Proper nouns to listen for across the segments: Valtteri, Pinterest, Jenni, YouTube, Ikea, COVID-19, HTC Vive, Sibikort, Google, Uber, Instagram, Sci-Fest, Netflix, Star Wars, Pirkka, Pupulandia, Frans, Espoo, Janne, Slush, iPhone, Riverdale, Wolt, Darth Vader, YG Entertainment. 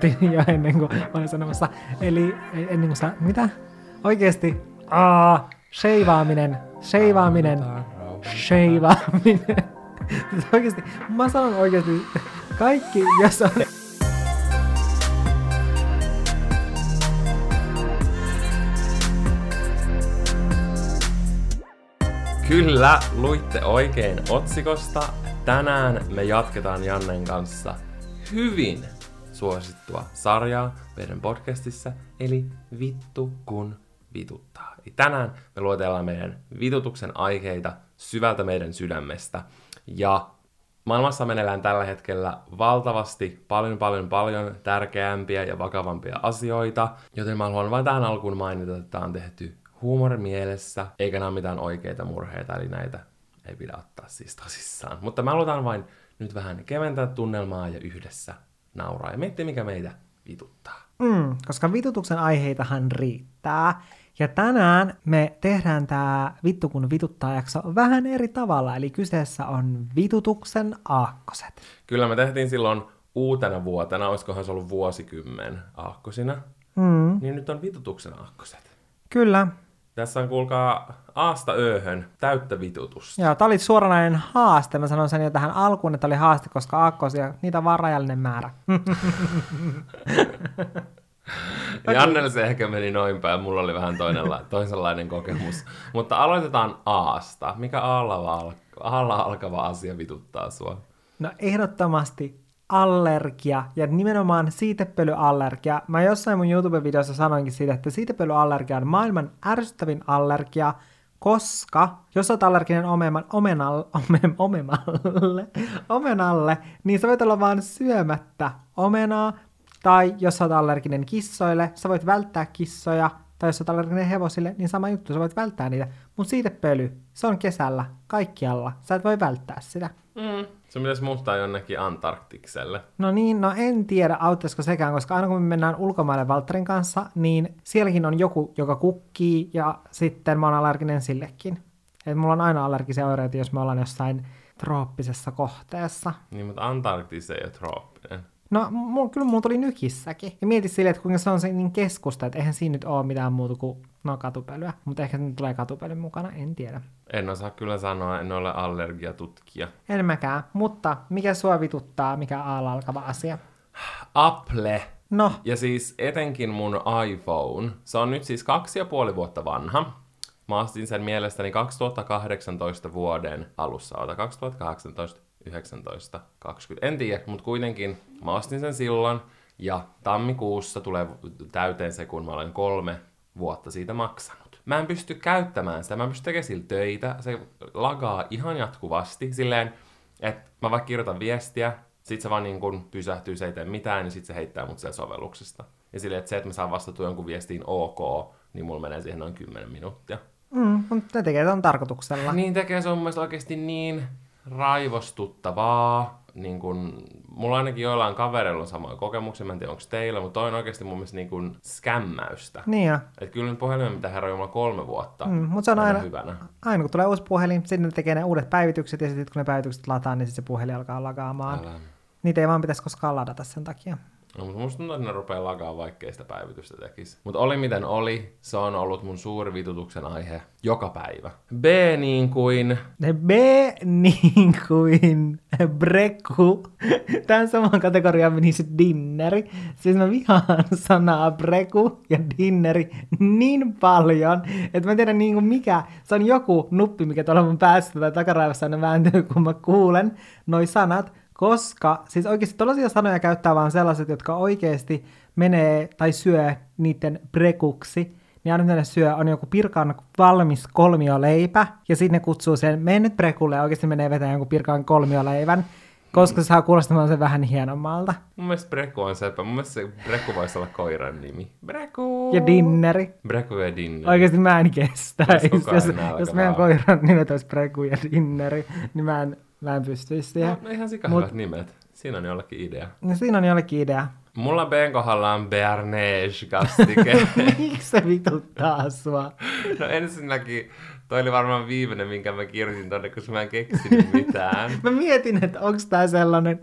kirjoitin jo ennen kuin olin sanomassa. Eli ennen kuin sä, mitä? Oikeesti, sheivaaminen. Oikeesti, mä sanon oikeesti, kaikki jos on... Kyllä, luitte oikein otsikosta. Tänään me jatketaan Jannen kanssa hyvin suosittua sarjaa meidän podcastissa, eli Vittu kun vituttaa. Eli tänään me luotellaan meidän vitutuksen aiheita syvältä meidän sydämestä. Ja maailmassa meneillään tällä hetkellä valtavasti paljon tärkeämpiä ja vakavampia asioita, joten mä haluan vain tähän alkuun mainita, että tää on tehty huumorimielessä, eikä nämä mitään oikeita murheita, eli näitä ei pidä ottaa siis tosissaan. Mutta me halutaan vain nyt vähän keventää tunnelmaa ja yhdessä nauraa ja miettiä, mikä meitä vituttaa. Koska vitutuksen aiheitahan riittää. Ja tänään me tehdään tää Vittu kun vituttaa -jakso vähän eri tavalla, eli kyseessä on vitutuksen aakkoset. Kyllä me tehtiin silloin uutena vuotena, olisikohan se ollut vuosikymmen aakkosina, niin nyt on vitutuksen aakkoset. Kyllä. Tässä on kuulkaa aasta ööhön täyttä vitutusta. Joo, tää oli suoranainen haaste. Mä sanon sen jo tähän alkuun, että oli haaste, koska aakkosia, niitä on vaan rajallinen määrä. Jannelle se ehkä meni noin päin, mulla oli vähän toisenlainen kokemus. Mutta aloitetaan Aasta. Mikä Aalla alkava asia vituttaa sua? No ehdottomasti allergia, ja nimenomaan siitepölyallergia. Mä jossain mun YouTube-videossa sanoinkin siitä, että siitepölyallergia on maailman ärsyttävin allergia, koska jos olet allerginen omenalle, niin sä voit olla vaan syömättä omenaa, tai jos olet allerginen kissoille, sä voit välttää kissoja, tai jos olet allerginen hevosille, niin sama juttu, sä voit välttää niitä. Mut siitepöly, se on kesällä, kaikkialla, sä et voi välttää sitä. Se pitäisi muuttaa jonnekin Antarktikselle. No niin, no en tiedä auttaisiko sekään, koska aina kun me mennään ulkomaille Valtterin kanssa, niin sielläkin on joku, joka kukkii, ja sitten mä oon allerginen sillekin. Et mulla on aina allergisia oireita, jos me ollaan jossain trooppisessa kohteessa. Niin, mutta Antarktis ei ole trooppinen. No, kyllä mulla tuli nykissäkin. Ja mieti silleen, että kuinka se on se niin keskusta, että eihän siinä nyt ole mitään muuta kuin katupölyä. Mutta ehkä se tulee katupölyn mukana, en tiedä. En osaa kyllä sanoa, en ole allergiatutkija. En mäkään, mutta mikä sua vituttaa, mikä aalla alkava asia? Apple. No. Ja siis etenkin mun iPhone. Se on nyt siis 2,5 vuotta vanha. Mä astin sen mielestäni 2018 vuoden alussa, 2018. 19, 20, en tiedä, mutta kuitenkin mä ostin sen silloin, ja tammikuussa tulee täyteen se, kun mä olen 3 vuotta siitä maksanut. Mä en pysty käyttämään sitä, mä en pysty tekemään sillä töitä, se lagaa ihan jatkuvasti, silleen, että mä vaikka kirjoitan viestiä, sit se vaan niin kun pysähtyy, se ei tee mitään, niin sit se heittää mut sieltä sovelluksesta. Ja silleen, että se, että mä saan vastattua jonkun viestiin ok, niin mulla menee siihen noin 10 minuuttia. Mutta ne tekee ton tarkoituksella. Niin tekee, se on mun mielestä oikeesti niin raivostuttavaa, niin kun, mulla ainakin joillain kavereilla on samoja kokemuksia, mä en tiedä onko teillä, mutta toi on oikeesti mun mielestä niin kun skämmäystä. Niin jo. Et kyllä nyt puhelimeen mitä herra jumala 3 vuotta mutta se on aina hyvänä. Aina kun tulee uusi puhelin, sitten ne tekee ne uudet päivitykset, ja sitten kun ne päivitykset lataa, niin sitten se puhelin alkaa lagaamaan. Niitä ei vaan pitäisi koskaan ladata sen takia. No, mutta musta tuntuu, että ne rupeaa lagaa, vaikkei sitä päivitystä tekisi. Mutta oli miten oli, se on ollut mun suuri vitutuksen aihe joka päivä. B niin kuin brekku. Tämän saman kategoriaan meni se dinneri. Siis mä vihaan sanaa brekku ja dinneri niin paljon, että mä en tiedä niin kuin mikä. Se on joku nuppi, mikä tuolla mun päässä tai takaraivossa aina vääntyy, kun mä kuulen noi sanat. Koska, siis oikeasti tollaisia sanoja käyttää vaan sellaiset, jotka oikeasti menee tai syö niiden prekuksi, niin aina ne syö on joku pirkan valmis kolmioleipä, ja sitten ne kutsuu sen, mene nyt prekulle, ja oikeasti menee vetämään jonkun pirkan kolmioleivän, koska se saa kuulostamaan sen vähän hienommalta. Mun mielestä preku on sepä. Mun mielestä se preku voisi olla koiran nimi. Preku! Ja dinneri. Preku ja dinneri. Oikeasti mä en kestäisi. Jos meidän koiran nimet olisi preku ja dinneri, niin mä en pystyisi siihen. No ihan sikahyvät nimet. Siinä on jollekin idea. Mulla B:n kohdalla on bearnaise-kastike. Miksi se vituttaa sua? No ensinnäkin, toi oli varmaan viimeinen, minkä mä kirjoitin tonne, koska mä en keksinyt mitään. Mä mietin, että onks tää sellainen,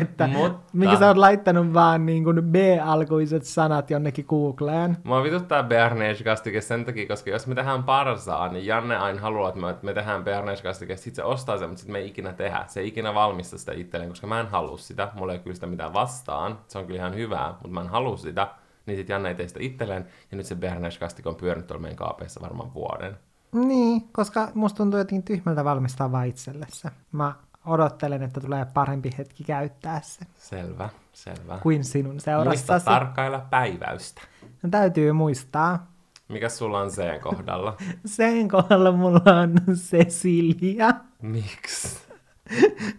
että minkä sä oot laittanut vaan niin kuin B-alkuiset sanat jonnekin Googleen. Mua vituttaa bearnaise-kastike sen takia, koska jos me tehdään parsaa, niin Janne aina haluaa, että me tehdään bearnaise-kastike. Sit se ostaa sen, mutta sit me ei ikinä tehdä. Se ei ikinä valmista sitä itselleen, koska mä en halua sitä. Mulla ei kyllä sitä mitään vastaan. Se on kyllä ihan hyvää, mutta mä en halua sitä. Niin sit Janne ei tee sitä itselleen. Ja nyt se bearnaise-kastike on pyörinyt tuolla meidän kaapeissa varmaan vuoden. Niin, koska musta tuntuu jotenkin tyhmältä valmistaa vaan itsellessä. Mä odottelen, että tulee parempi hetki käyttää se. Selvä, selvä. Kuin sinun seurassasi. Muista tarkkailla päiväystä. No, täytyy muistaa. Mikä sulla on sen kohdalla? Sen kohdalla mulla on Cecilia. Miksi?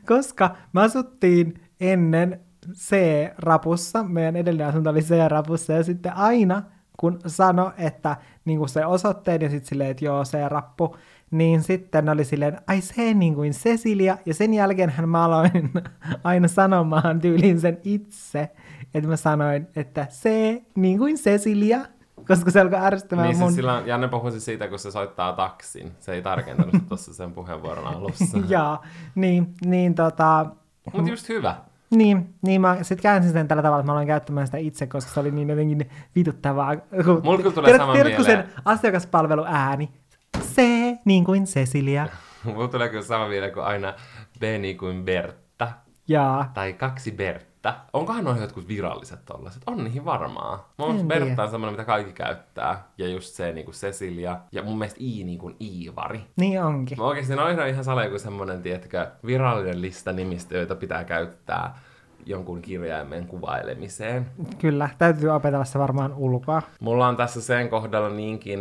Koska mä asuttiin ennen C-rapussa. Meidän edellinen asunto oli C-rapussa ja sitten aina kun sano, että niin se osoitteen ja sitten silleen, että joo, se rappu, niin sitten oli silleen, ai se niin kuin Cecilia, ja sen jälkeenhän mä aloin aina sanomaan tyyliin sen itse, että mä sanoin, että se niin kuin Cecilia, koska se alkoi ärsyttämään niin mun... Niin siis silloin Janne puhuisi siitä, kun se soittaa taksin, se ei tarkentanut tuossa sen puheenvuoron alussa. Joo, niin Mutta just hyvä. Niin mä sit käänsin sen tällä tavalla, että mä aloin käyttämään sitä itse, koska se oli niin jotenkin vituttavaa. Mulla kyllä tulee sama mieleen. Sen asiakaspalveluääni? Se, niin kuin Cecilia. Mulla tulee kyllä sama mieleen kuin aina B niin kuin Bertta. Jaa. Tai kaksi Bertta. Onkohan noin jotkut viralliset tollaset? On niihin varmaa. Mun mielestä Bertta on semmoinen, mitä kaikki käyttää. Ja just se niin kuin Cecilia. Ja mun mielestä I niin kuin Iivari. Niin onkin. Mä oikeesti noin ihan sale joku semmonen, tietkö, virallinen lista nimistä, joita pitää käyttää jonkun kirjaimen kuvailemiseen. Kyllä, täytyy opetella se varmaan ulkoa. Mulla on tässä sen kohdalla niinkin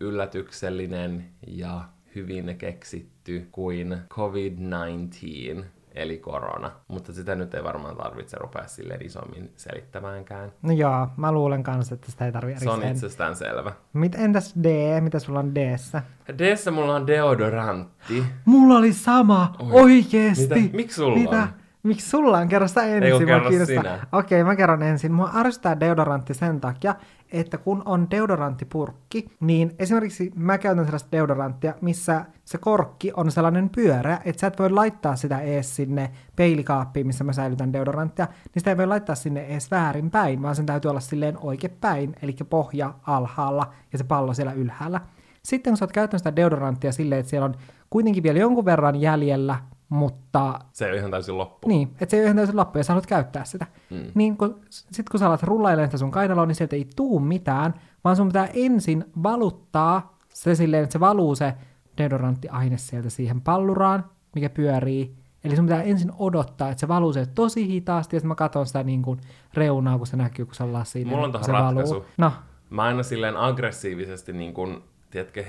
yllätyksellinen ja hyvin keksitty kuin COVID-19, eli korona. Mutta sitä nyt ei varmaan tarvitse rupea silleen isommin selittämäänkään. No joo, mä luulen kanssa, että sitä ei tarvitse erikseen. Se on itsestään selvä. Entäs D? Mitä sulla on D-ssä? D-ssä mulla on deodorantti. Mulla oli sama! Oikeesti! Miksi sulla on? Miksi sulla on? Kerro sitä ensin. Ei kerro sinä. Okei, mä kerron ensin. Mua ärsyttää deodorantti sen takia, että kun on deodoranttipurkki, niin esimerkiksi mä käytän sellaista deodoranttia, missä se korkki on sellainen pyörä, että sä et voi laittaa sitä ees sinne peilikaappiin, missä mä säilytän deodoranttia, niin sitä ei voi laittaa sinne ees väärinpäin, vaan sen täytyy olla silleen oikeepäin, eli pohja alhaalla ja se pallo siellä ylhäällä. Sitten kun sä oot käyttänyt sitä deodoranttia silleen, että siellä on kuitenkin vielä jonkun verran jäljellä, mutta... Se ei ole ihan täysin loppu. Niin, että se ei ole ihan täysin loppu, ja sä haluat käyttää sitä. Niin, sitten kun sä alat rullailemaan sitä sun kainaloon, niin sieltä ei tuu mitään, vaan sun pitää ensin valuttaa se silleen, että se valuu se deodoranttiaine sieltä siihen palluraan, mikä pyörii. Eli sun pitää ensin odottaa, että se valuu se tosi hitaasti, ja sitten mä katson sitä niin kuin reunaa, kun se näkyy, kun se on lasin. Mulla on tohon ratkaisu. No. Mä aina silleen aggressiivisesti niin kuin... Tiedätkö,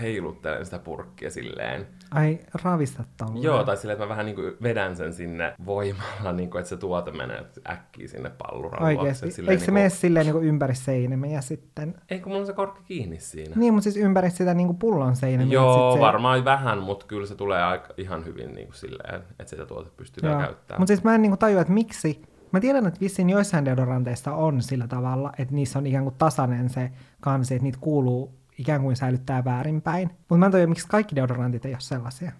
heiluttelen sitä purkkia silleen. Ai, ravistat tolleen. Joo, tai silleen, että mä vähän niin kuin vedän sen sinne voimalla, niin kuin, että se tuote menee äkkiä sinne palluran luokse. Oikeesti? Eikö niin se mene silleen niin kuin ympäri seinämiä sitten? Eikö mulla on se korkki kiinni siinä? Niin, mutta siis ympäri sitä niin kuin pullon seinämiä. Joo, sit se... varmaan vähän, mutta kyllä se tulee aika, ihan hyvin niin kuin silleen, että sitä tuote pystytään käyttämään. Mutta siis mä en niin kuin tajua, että miksi... Mä tiedän, että vissiin joissain deodoranteista on sillä tavalla, että niissä on ikään kuin tasainen se kansi, että niitä kuuluu ikään kuin säilyttää väärinpäin. Mutta mä en toivon, miksi kaikki deodorantit ei ole sellaisia.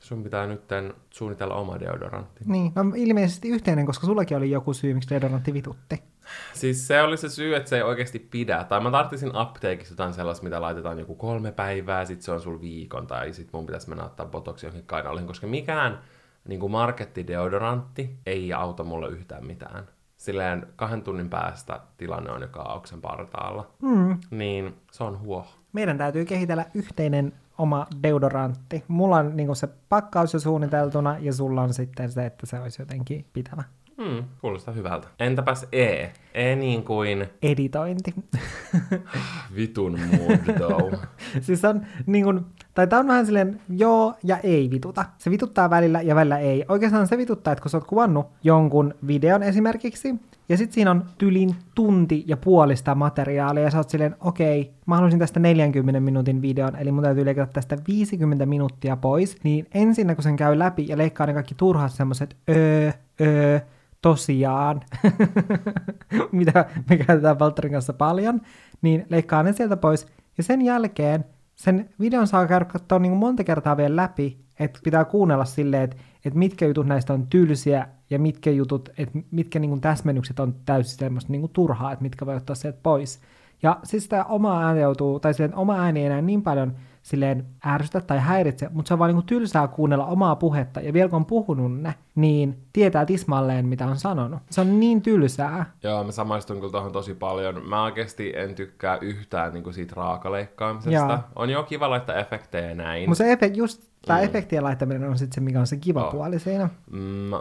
Sun pitää nyt suunnitella oma deodorantti. Niin, no ilmeisesti yhteinen, koska sullakin oli joku syy, miksi deodorantti vitutti. Siis se oli se syy, että se ei oikeasti pidä. Tai mä tarvitsisin apteekista jotain sellaista, mitä laitetaan joku 3 päivää, sit se on sul viikon, tai sit mun pitäisi mennä ottaa botoksi johonkin kainaloihin, koska mikään niin kuin markettideodorantti ei auta mulle yhtään mitään. Silleen 2 tunnin päästä tilanne on jo kaauksen partaalla, niin se on huoho. Meidän täytyy kehitellä yhteinen oma deodorantti. Mulla on niin kun se pakkaus jo suunniteltuna ja sulla on sitten se, että se olisi jotenkin pitävä. Kuulostaa hyvältä. Entäpäs E? E niin kuin... Editointi. Vitun mood though. Siis on niin kuin... Tai tää on vähän silleen joo ja ei vituta. Se vituttaa välillä ja välillä ei. Oikeastaan se vituttaa, että kun sä oot kuvannut jonkun videon esimerkiksi, ja sit siinä on tylin 1,5 tuntia materiaalia, ja sä oot silleen, okei, mä haluaisin tästä 40 minuutin videon, eli mun täytyy leikata tästä 50 minuuttia pois, niin ensinnä kun sen käy läpi ja leikkaa ne kaikki turhat semmoset tosiaan, mitä me käytetään Valtterin kanssa paljon, niin leikkaa ne sieltä pois. Ja sen jälkeen sen videon saa käydä katsoa niin monta kertaa vielä läpi, että pitää kuunnella silleen, että mitkä jutut näistä on tylsiä ja mitkä jutut, että mitkä niin kuin täsmennykset on täysin semmoista niin kuin turhaa, että mitkä voi ottaa sieltä pois. Ja siis sitä omaa ääntä joutuu, tai silleen oma ääni ei enää niin paljon silleen ärsytä tai häiritse, mutta se on vaan niin kuin tylsää kuunnella omaa puhetta, ja vielä kun on puhunut ne, niin tietää tismalleen, mitä on sanonut. Se on niin tylsää. Joo, mä samaistun kyllä tohon tosi paljon. Mä oikeesti en tykkää yhtään niin kuin siitä raakaleikkaamisesta. Joo. On jo kiva laittaa efektejä näin. Mutta se just tää efektien laittaminen on sitten se, mikä on se kiva puoli siinä.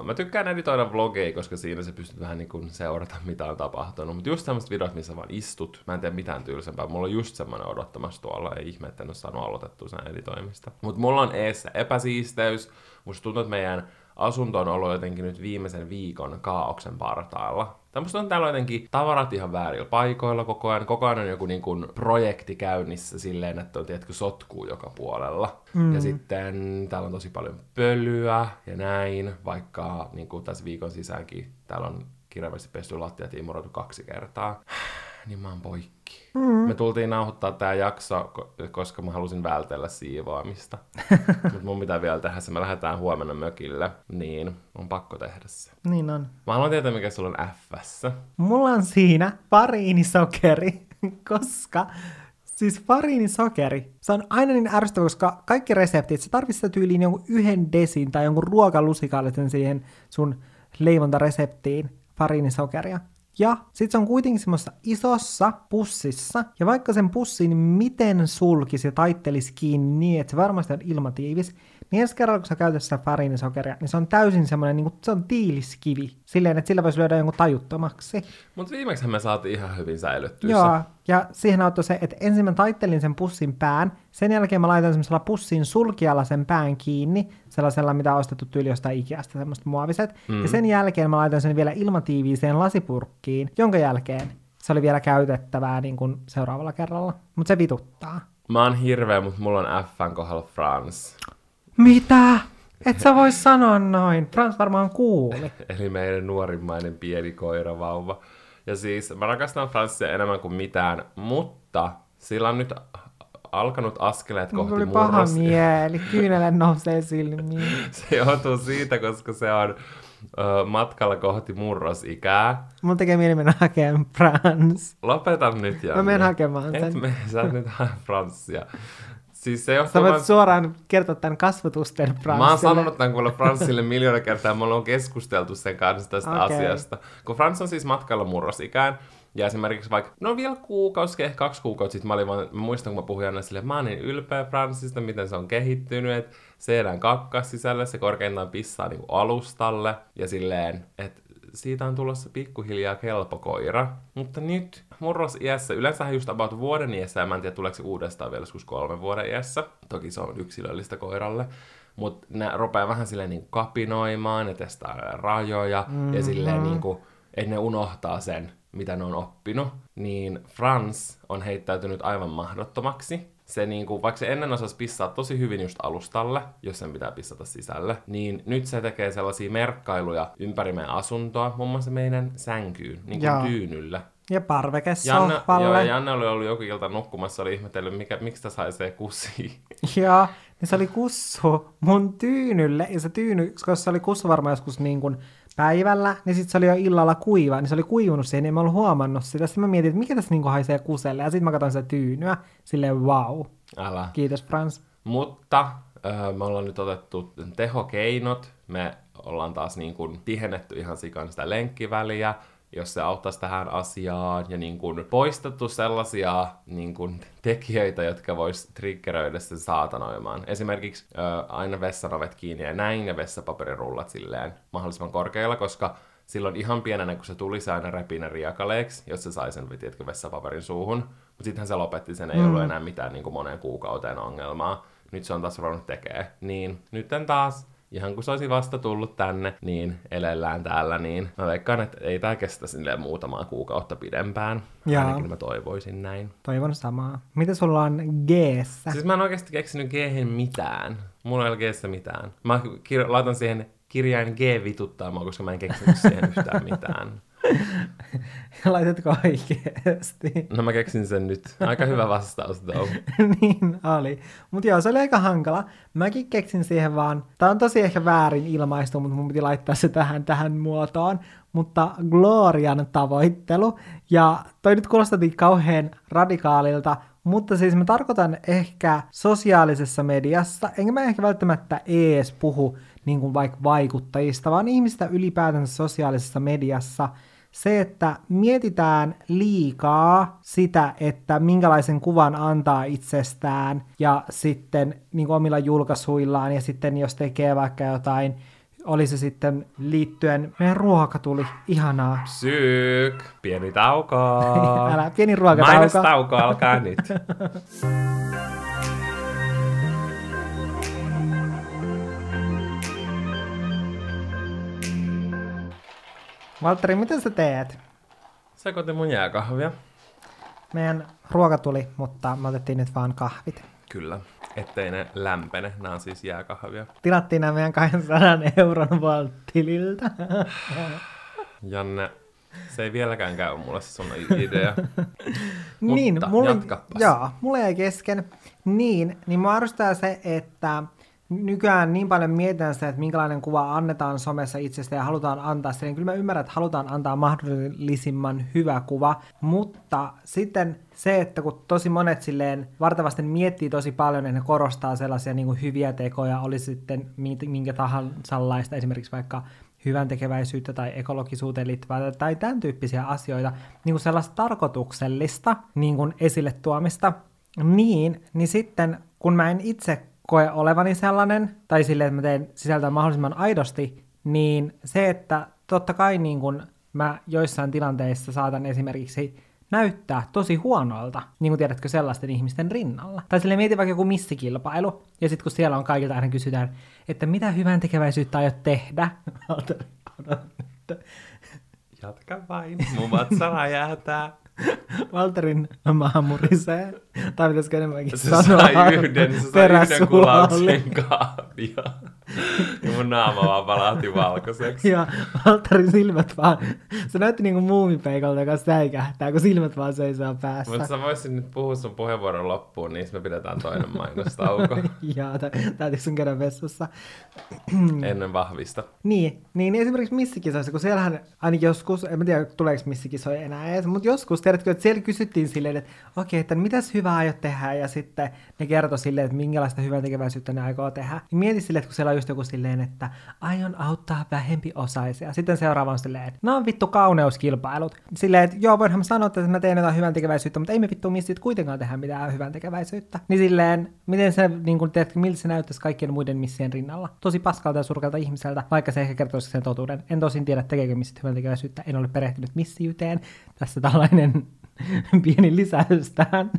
Mä tykkään editoida vlogeja, koska siinä se pystyt vähän niin kuin seurata, mitä on tapahtunut. Mutta just tämmöiset videot, missä vaan istut, mä en tiedä mitään tylsempää. Mulla on just semmoinen odottamassa tuolla, ei ihme, että en ole saanut aloitettua sen editoimista. Mutta mulla on eessä epäsiisteys. Musta tuntuu, että meidän asunto on ollut jotenkin nyt viimeisen viikon kaaoksen partaalla. Tämmöistä on täällä jotenkin tavarat ihan väärillä paikoilla koko ajan. Koko ajan on joku niin kuin projekti käynnissä silleen, että on tietty sotkuu joka puolella. Ja sitten täällä on tosi paljon pölyä ja näin, vaikka niin kuin tässä viikon sisäänkin täällä on kirjallisesti pesty lattiat ja imuroitu 2 kertaa. Niin mä oon poikki. Me tultiin nauhoittaa tää jakso, koska mä halusin vältellä siivoamista. Mut mun pitää vielä tehdä se. Me lähdetään huomenna mökille. Niin, on pakko tehdä se. Niin on. Mä haluan tietää, mikä sulla on F-ssä. Mulla on siinä pariinisokeri, koska... Siis fariinisokeri. Se on aina niin ärsyttävä, koska kaikki reseptit, se tarvitsee tyyliin jonkun 1 desin tai jonkun ruokalusikallisen siihen sun leivontareseptiin fariinisokeria. Ja sit se on kuitenkin semmoisessa isossa pussissa, ja vaikka sen pussin miten sulkisi ja taittelisi kiinni niin, että se varmasti on ilmatiivis, niin ensi kerralla kun sä käytät sitä fariinisokeria, niin se on täysin semmoinen, niin kuin, se on tiiliskivi, silleen, että sillä voisi löydä jonkun tajuttomaksi. Mutta viimeksihän me saatiin ihan hyvin säilyttyä. Joo, ja siihen auttoi se, että ensin mä taittelin sen pussin pään, sen jälkeen mä laitan semmoisella pussin sulkijalla sen pään kiinni, sellaisella, mitä on ostettu tyyli jostain Ikeasta, semmoiset muoviset, ja sen jälkeen mä laitan sen vielä ilmatiiviiseen lasipurkkiin, jonka jälkeen se oli vielä käytettävää niin kuin seuraavalla kerralla. Mutta se vituttaa. Mä oon hirveä, mutta mulla on F:n kohdalla Frans. Mitä? Et sä vois sanoa noin. Frans varmaan kuuli. Eli meidän nuorimmainen pieni koiravauva. Ja siis mä rakastan Fransia enemmän kuin mitään, mutta sillä on nyt alkanut askeleet kohti murrosta. Mulla oli paha mieli. Kyynelen nousee silmiin. Se johtuu siitä, koska se on matkalla kohti murrosikää. Mun tekee mieli mennä hakemaan Frans. Lopeta nyt, Janne. Mä menen hakemaan sen. Et me, sä nyt hae Fransia. Siis se johtuu... Sä voit suoraan kertoa tämän kasvatusten Fransille. Mä oon sanonut tämän kuule Fransille 1 miljoona kertaa, me ollaan keskusteltu sen kanssa tästä asiasta. Kun Frans on siis matkalla murrosikään, ja esimerkiksi vaikka, no vielä kuukausi, ehkä 2 kuukautta sitten, mä muistan kun mä puhuin aina silleen, mä oon niin ylpeä Fransista, miten se on kehittynyt, että se elää kakkas sisälle, se korkeintaan pissaa niinku alustalle, ja silleen, että siitä on tulossa pikkuhiljaa kelpokoira. Mutta nyt murrosiässä, yleensähän just about vuoden iässä, ja mä en tiedä tuleeko se uudestaan vielä joskus 3 vuoden iässä. Toki se on yksilöllistä koiralle. Mutta ne rupeaa vähän silleen niin kapinoimaan, ne testaa rajoja, ja silleen niin kuin, että ne unohtaa sen, mitä ne on oppinut. Niin Frans on heittäytynyt aivan mahdottomaksi. Se niinku, vaikka se ennen osasi pissaa tosi hyvin just alustalle, jos sen pitää pissata sisälle, niin nyt se tekee sellaisia merkkailuja ympäri meidän asuntoa, muun muassa meidän sänkyyn, niin kuin tyynyllä. Ja parvekesohvalle. Joo, ja Janne oli ollut joku ilta nukkumassa, oli ihmetellyt, miksi tässä haisee kusi. Joo, niin se oli kussu mun tyynylle, ja se tyyny, koska se oli kussu varmaan joskus niin kuin päivällä, niin sit se oli jo illalla kuiva, niin se oli kuivunut siihen, niin en mä ollut huomannut sitä. Sitten mä mietin, että mikä tässä niinku haisee kuselle, ja sit mä katson sitä tyynyä, silleen vau. Älä. Kiitos Frans. Mutta me ollaan nyt otettu tehokeinot, me ollaan taas niin kuin tihennetty ihan sikan sitä lenkkiväliä, jos se auttaisi tähän asiaan, ja niin kuin poistettu sellaisia niin kuin tekijöitä, jotka vois triggeröidä sen saatanoimaan. Esimerkiksi aina vessanovet kiinni ja näin, ja vessapaperirullat silleen mahdollisimman korkealla, koska silloin ihan pienenä, kun se tulisi aina repinä riakaleeksi, jos se sai sen, tiedätkö, vessapaperin suuhun. Mutta sittenhän se lopetti, sen ei ollut enää mitään niin kuin moneen kuukauteen ongelmaa. Nyt se on taas ruvennut tekee. Niin, nytten taas... Ihan kun se olisi vasta tullut tänne, niin elellään täällä, niin mä veikkaan, että ei tää kestä silleen muutamaa kuukautta pidempään. Jaa. Ainakin mä toivoisin näin. Toivon samaa. Mitä sulla on G-ssä? Siis mä en oikeesti keksinyt G-hen mitään. Mulla ei ole G-ssä mitään. Mä laitan siihen kirjain G vituttaa mua, koska mä en keksinyt siihen yhtään mitään. Laitatko oikeesti? No mä keksin sen nyt. Aika hyvä vastaus though. Niin oli. Mut joo, se oli aika hankala. Mäkin keksin siihen vaan, tää on tosi ehkä väärin ilmaistu, mutta mun piti laittaa se tähän muotoon. Mutta Glorian tavoittelu. Ja toi nyt kuulostatiin kauhean radikaalilta, mutta siis mä tarkoitan ehkä sosiaalisessa mediassa, enkä mä ehkä välttämättä ees puhu niin kuin vaikka vaikuttajista, vaan ihmistä ylipäätänsä sosiaalisessa mediassa. Se, että mietitään liikaa sitä, että minkälaisen kuvan antaa itsestään ja sitten niin kuin omilla julkaisuillaan ja sitten jos tekee vaikka jotain, oli se sitten liittyen, meidän ruoka tuli, ihanaa. Syyk, pieni tauko. Älä, pieni ruokatauko. Mainostauko alkaa nyt. Valtteri, mitä sä teet? Sekoitin mun jääkahvia. Meidän ruoka tuli, mutta me otettiin nyt vaan kahvit. Kyllä, ettei ne lämpene. Nämä on siis jääkahvia. Tilattiin nämä meidän 200 € Valttililta. Janne, se ei vieläkään käy mulle se sun idea. Niin, mutta mulle, jatkappas. Joo, mulle ei kesken. Niin mä arvostan se, että nykyään niin paljon mietitään sitä, että minkälainen kuva annetaan somessa itsestä ja halutaan antaa sitä. Kyllä mä ymmärrän, että halutaan antaa mahdollisimman hyvä kuva, mutta sitten se, että kun tosi monet silleen vartavasti miettii tosi paljon, että ne korostaa sellaisia niin kuin hyviä tekoja, oli sitten minkä tahansa laista, esimerkiksi vaikka hyvän tekeväisyyttä tai ekologisuuteen liittyvää tai tämän tyyppisiä asioita, niin kuin sellaista tarkoituksellista niin kuin esille tuomista, niin sitten kun mä en itse koe olevani sellainen, tai silleen, että mä teen sisältöä mahdollisimman aidosti, niin se, että totta kai niin kun mä joissain tilanteissa saatan esimerkiksi näyttää tosi huonolta, niin kuin tiedätkö, sellaisten ihmisten rinnalla. Tai silleen mietin vaikka joku missikilpailu, ja sitten kun siellä on kaikilta aina kysytään, että mitä hyvän tekeväisyyttä aiot tehdä? Jatka vain, mun vatsa räjähtää. Valtterin maa murisee. Tai pitäisikö enemmänkin sanoa? Se sai yhden kulauksen kahvia. Ja mun naama vaan palahti valkoiseksi. Joo, Valtterin silmät vaan. Se näytti niinku muumipeikolta, joka säikähtää, kun silmät vaan seisoo päässä. Mutta sä voisin nyt puhua sun puheenvuoron loppuun, niin me pidetään toinen mainostauko. Joo, täytyykö sun käydä vessassa? Ennen vahvista. Niin esimerkiksi missikisoissa, kun siellähän ainakin joskus, en tiedä tuleeko missikisoja enää edes, mutta joskus tiedätkö, että siellä kysyttiin silleen, että okei, että mitäs hyvää aiot tehdä, ja sitten ne kertoi silleen, että minkälaista hyvää tekeväisyyttä ne aikoo tehdä. Niin mieti silleen, että kun siellä on just joku silleen, että aion auttaa vähempiosaisia. Sitten seuraava on silleen, että nämä on vittu kauneuskilpailut. Silleen, että joo, voinhan mä sanoa, että mä teen jotain hyvän tekeväisyyttä, mutta ei me vittu missit kuitenkaan tehdä mitään hyvän tekeväisyyttä. Niin silleen, miten se, niin kun teet, miltä se näyttäisi kaikkien muiden missien rinnalla? Tosi paskalta ja surkalta ihmiseltä, vaikka se ehkä kertoisi sen totuuden. En tosin tiedä, tekeekö missit hyvän tekeväisyyttä. En ole perehtynyt missiyteen. Tässä tällainen pieni lisäys tähän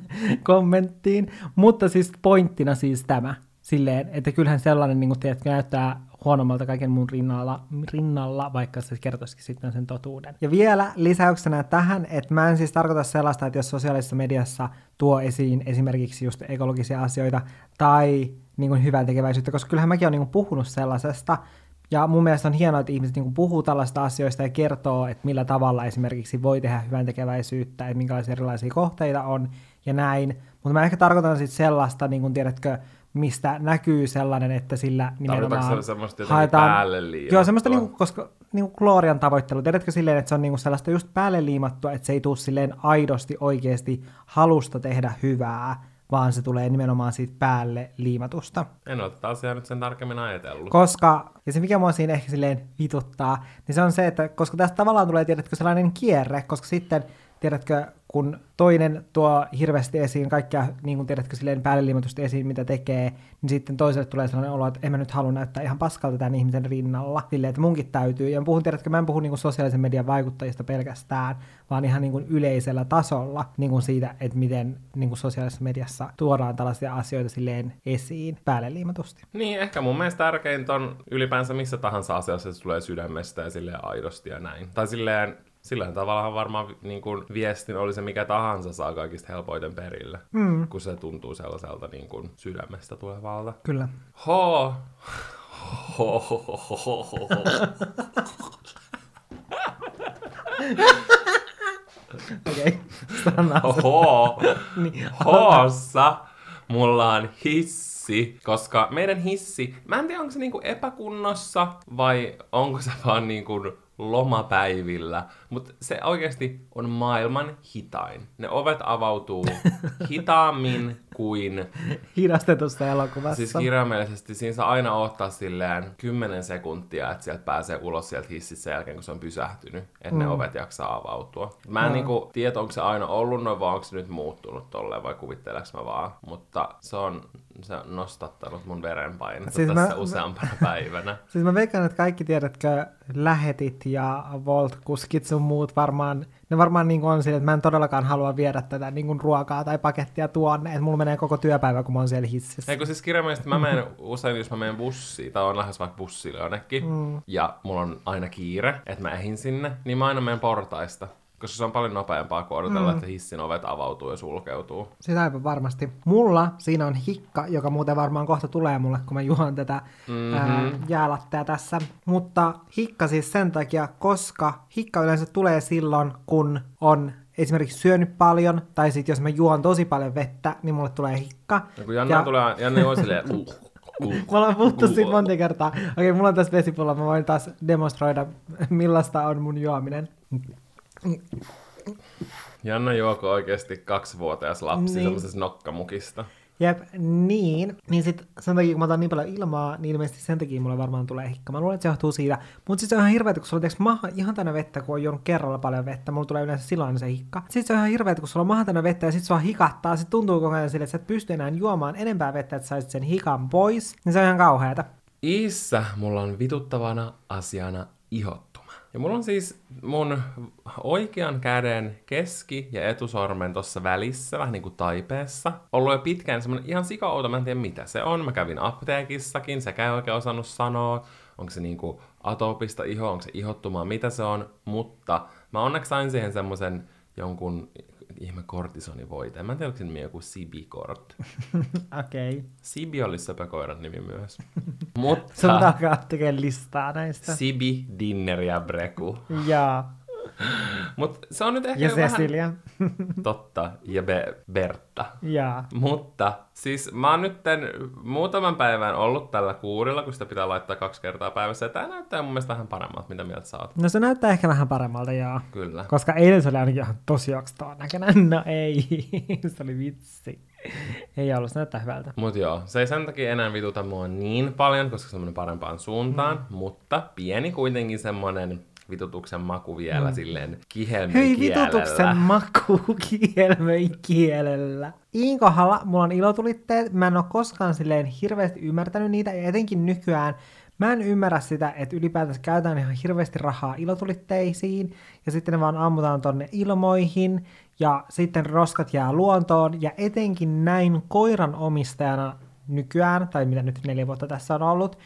kommenttiin, mutta siis pointtina siis tämä, silleen, että kyllähän sellainen niin kun tiedät, näyttää huonommalta kaiken mun rinnalla, vaikka se kertoisikin sitten sen totuuden. Ja vielä lisäyksenä tähän, että mä en siis tarkoita sellaista, että jos sosiaalisessa mediassa tuo esiin esimerkiksi just ekologisia asioita tai niin hyvän tekeväisyyttä, koska kyllähän mäkin olen niin puhunut sellaisesta. Ja mun mielestä on hienoa, että ihmiset niin puhuu tällaista asioista ja kertoo, että millä tavalla esimerkiksi voi tehdä hyvän tekeväisyyttä, että minkälaisia erilaisia kohteita on ja näin. Mutta mä ehkä tarkoitan sitten sellaista, niin kuin tiedätkö, mistä näkyy sellainen, että sillä nimenomaan haetaan päälle liimattua. Joo, semmoista, niin kuin, koska niin kuin Glorian tavoittelu, tiedätkö silleen, että se on niin kuin sellaista just päälle liimattua, että se ei tule silleen aidosti oikeasti halusta tehdä hyvää, vaan se tulee nimenomaan siitä päälle liimatusta. En ole tätä asiaa nyt sen tarkemmin ajatellut. Koska, ja se mikä mua siinä ehkä silleen vituttaa, niin se on se, että koska tästä tavallaan tulee, tiedätkö, sellainen kierre, koska sitten, tiedätkö, kun toinen tuo hirveästi esiin kaikkia, niin kuin tiedätkö, silleen päälle liimatusta esiin, mitä tekee, niin sitten toiselle tulee sellainen olo, että en mä nyt halua näyttää ihan paskalta tämän ihmisen rinnalla, silleen, että munkin täytyy. Ja mä en puhu niin kuin sosiaalisen median vaikuttajista pelkästään, vaan ihan niin kuin yleisellä tasolla niin kuin siitä, että miten niin kuin sosiaalisessa mediassa tuodaan tällaisia asioita silleen esiin päälle liimatusti. Niin, ehkä mun mielestä tärkeintä on ylipäänsä missä tahansa asiassa, se tulee sydämestä ja silleen aidosti ja näin. Tai silleen, sillähän tavallaan varmaan niin kuin viestin oli se mikä tahansa saa kaikista helpoiten perille, kun se tuntuu sellaiselta niin kuin sydämestä tulevalta. Kyllä. Okei, sana. Hoossa mulla on hissi, koska meidän hissi, mä en tiedä onko se niinku epäkunnossa vai onko se vaan niinku lomapäivillä, mutta se oikeasti on maailman hitain. Ne ovet avautuu hitaammin kuin hidastetusta elokuvassa. Siis kirjaimellisesti siinä saa aina odottaa silleen 10 sekuntia, että sieltä pääsee ulos sieltä hississä jälkeen, kun se on pysähtynyt, että ne ovet jaksaa avautua. Mä en niinku tiedä, onko se aina ollut noin, vai onko se nyt muuttunut tolleen, vai kuvitteleks mä vaan. Mutta se on nostattanut mun verenpainetta siis tässä useampana päivänä. Siis mä veikkaan, että kaikki tiedätkö lähetit ja Wolt-kuskit sun muut varmaan, ne varmaan niin on sille, että mä en todellakaan halua viedä tätä niin ruokaa tai pakettia tuonne, että mulla menee koko työpäivä, kun mä oon siellä hississä. Eikö siis kirjaimellisesti mä menen usein, jos mä menen bussiin, tai on lähes vaikka bussille jonnekin, ja mulla on aina kiire, että mä ehdin sinne, niin mä aina menen portaista. Koska se on paljon nopeampaa kuin odotella, että hissin ovet avautuu ja sulkeutuu. Sitä aivan varmasti. Mulla siinä on hikka, joka muuten varmaan kohta tulee mulle, kun mä juon tätä jäälattea tässä. Mutta hikka siis sen takia, koska hikka yleensä tulee silloin, kun on esimerkiksi syönyt paljon, tai sitten jos mä juon tosi paljon vettä, niin mulle tulee hikka. Ja kun Janne on silleen... Mä ollaan puhuttu siitä monta kertaa. Okei, mulla on tässä vesipullo, mä voin taas demonstroida, millaista on mun juominen. Janna juoko oikeesti 2-vuotias lapsi niin semmoisesta nokkamukista. Jep, niin sit sen takia kun mä otan niin paljon ilmaa, niin ilmeisesti sen takia mulle varmaan tulee hikka. Mä luulen, että se johtuu siitä. Mut sit se on ihan hirveetä, kun sulla on maha ihan täynnä vettä, kun on juonut kerralla paljon vettä. Mulla tulee yleensä silloin se hikka. Sit se on ihan hirveetä, kun sulla on maha täynnä vettä ja sit sua hikahtaa. Sit tuntuu koko ajan sille, että sä et pysty enää juomaan enempää vettä, että saisit sen hikan pois. Niin se on ihan kauheata. Issä, mulla on vituttavana asiana ihot. Ja mulla on siis mun oikean käden keski- ja etusormen tossa välissä, vähän niinku taipeessa, ollut jo pitkään semmonen ihan sikaouto, mä en tiedä mitä se on. Mä kävin apteekissakin, sekä ei oikein osannut sanoa, onko se niinku atopista iho, onko se ihottumaa, mitä se on, mutta mä onneksi sain siihen semmosen jonkun ihme kortisonivoite. Mä en tiedä, onko sen nimi joku Sibikort. Okei. Okay. Sibi oli söpökoiran nimi myös. Mutta... Sun takaa tekee listaa näistä. Sibi, Dinner ja Breku. Jaa. Mut se on nyt ehkä ja Cecilia. Vähän... Totta. Ja Bertta. Jaa. Mutta siis mä oon nyt muutaman päivän ollut tällä kuurilla, kun sitä pitää laittaa 2 kertaa päivässä. Ja tää näyttää mun mielestä vähän paremmalta. Mitä mieltä sä oot? No se näyttää ehkä vähän paremmalta, joo. Kyllä. Koska eilen se oli ainakin ihan tosi jakstoon näköinen. No ei. Se oli vitsi. Ei ollut, se näyttää hyvältä. Mut joo, se ei sen takia enää vituta mua niin paljon, koska se on mennyt parempaan suuntaan. Mutta pieni kuitenkin semmonen... vitutuksen maku vielä silleen kihelmöikielellä. Hei, vitutuksen maku kihelmöikielellä. Iin kohdalla mulla on ilotulitteet. Mä en oo koskaan silleen hirveästi ymmärtänyt niitä, ja etenkin nykyään mä en ymmärrä sitä, että ylipäätänsä käytetään ihan hirveästi rahaa ilotulitteisiin, ja sitten ne vaan ammutaan tonne ilmoihin, ja sitten roskat jää luontoon, ja etenkin näin koiran omistajana nykyään, tai mitä nyt 4 vuotta tässä on ollut,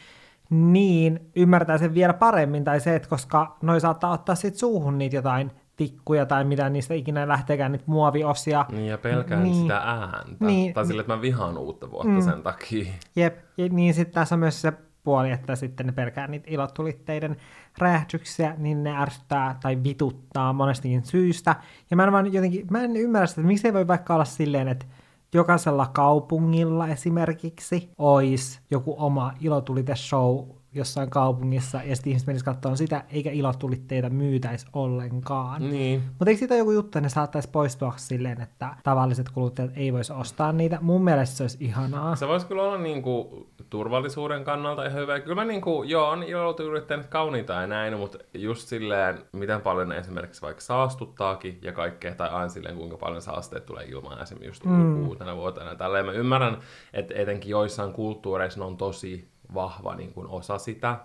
niin ymmärtää sen vielä paremmin, tai se, että koska noi saattaa ottaa sit suuhun niitä jotain tikkuja tai mitä niistä ikinä lähteekään, niitä muoviosia. Niin, ja pelkään sitä ääntä. Niin, tai sille, että mä vihaan uutta vuotta sen takia. Jep, ja niin sitten tässä on myös se puoli, että sitten ne pelkää niitä ilotulitteiden räjähdyksiä, niin ne ärsyttää tai vituttaa monestikin syystä. Ja mä en vaan jotenkin, mä en ymmärrä sitä, että miksi ei voi vaikka olla silleen, että jokaisella kaupungilla esimerkiksi olisi joku oma ilotuliteshow jossain kaupungissa, ja sitten ihmiset menisivät katsomaan sitä, eikä ilotulitteita myytäisi ollenkaan. Niin. Mutta eikö siitä joku juttu, että ne saattaisi poistua silleen, että tavalliset kuluttajat ei voisi ostaa niitä? Mun mielestä se olisi ihanaa. Se voisi kyllä olla niinku turvallisuuden kannalta ihan hyvä. Kyllä mä niinku, joo, on ilotulitteet kauniita ja näin, mutta just silleen, miten paljon ne esimerkiksi vaikka saastuttaakin ja kaikkea, tai aina silleen, kuinka paljon saasteet tulee ilmaan esimerkiksi just uutena vuotena. Tälleen mä ymmärrän, että etenkin joissain kulttuureissa ne on tosi vahva niin kuin osa sitä,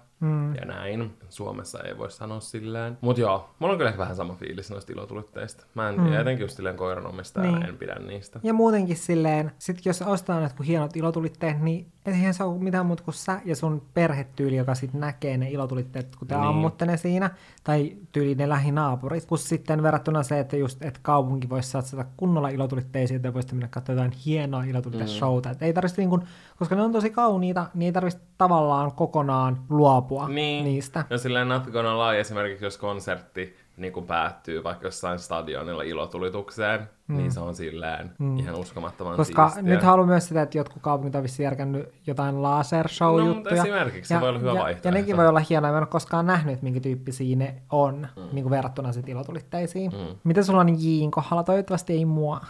ja näin. Suomessa ei voi sanoa sillään. Mut joo, mulla on kyllä vähän sama fiilis noista ilotulitteista. Mä en tiedä, etenkin just silleen koiranomistajana en pidä niistä. Ja muutenkin silleen, sit jos ostaa jotkut hienot ilotulitteet, niin eihän se ole mitään muuta kuin sä ja sun perhetyyli, joka sit näkee ne ilotulitteet, kun te ammutte ne siinä, tai tyyli ne lähinaapurit, kun sitten verrattuna se, että just, et kaupunki voisi satsata kunnolla ilotulitteisiin, että voisi mennä katsoa jotain hienoa ilotulitteishowta. Et ei tarvitse niin kun, koska ne on tosi kauniita, niin ei tarvitse tavallaan kokonaan luopua niistä. No silleen not gonna lie, esimerkiksi jos konsertti niin kun päättyy vaikka jossain stadionilla ilotulitukseen, niin se on silleen ihan uskomattoman koska siistiä. Nyt haluan myös sitä, että jotkut kaupungit on vissiin järkännyt jotain lasershow-juttuja. No, esimerkiksi se voi olla hyvä vaihtoehto. Ja nekin voi olla hienoja. Mä en ole koskaan nähnyt, minkä tyyppisiä ne on, niin kuin verrattuna sitten ilotulitteisiin. Mitä sulla on Jiin kohdalla? Toivottavasti ei mua.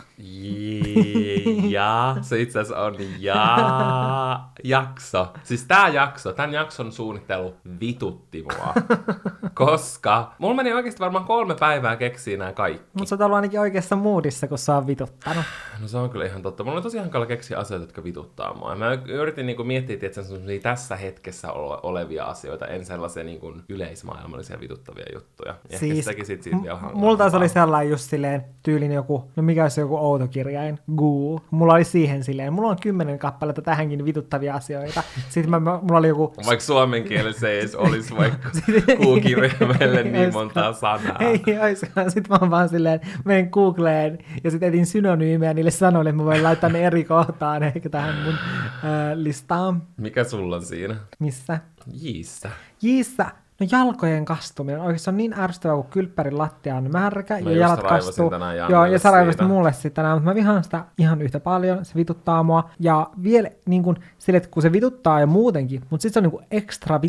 Jaa. Se itse asiassa on jakso. Siis tämän jakson suunnittelu vitutti mua. Koska mulla meni oikeasti varmaan 3 päivää keksiä nämä kaikki. Mutta sä oot ollut ainakin oikeassa moodissa, kun sä oot vituttanut. No se on kyllä ihan totta. Mulla on tosi hankala keksiä asioita, jotka vituttaa mua. Mä yritin niinku miettiä, että sellaisia tässä hetkessä olevia asioita, en sellaisia niinku yleismaailmallisia vituttavia juttuja. Siis, ehkä sitäkin siitä vielä hankalampaa. Mulla taas oli sellainen just silleen tyylin joku, no mikä olisi joku outokirjain, Google. Mulla oli siihen silleen, mulla on 10 kappaletta tähänkin vituttavia asioita. Sitten mulla oli joku... Vaikka suomen kielessä ei edes olisi vaikka kuukirjaimelle niin montaa sanaa. Ei oiskaan. Sitten mä oon vaan silleen, menen Googleen ja sitten etin synonyymiä niille sanoille, että mä voin laittaa ne eri kohtaan ehkä tähän mun listaan. Mikä sulla on siinä? Missä? Jiissä. No jalkojen kastuminen. Oikeasti se on niin ärsyttävää, kun kylppärin lattia on märkä ja jalat kastuu. Joo, ja sä raivasit mulle sitä tänään, mutta mä vihaan sitä ihan yhtä paljon. Se vituttaa mua. Ja vielä niin kun, sille, että kun se vituttaa ja muutenkin, mutta sitten se on niin ekstra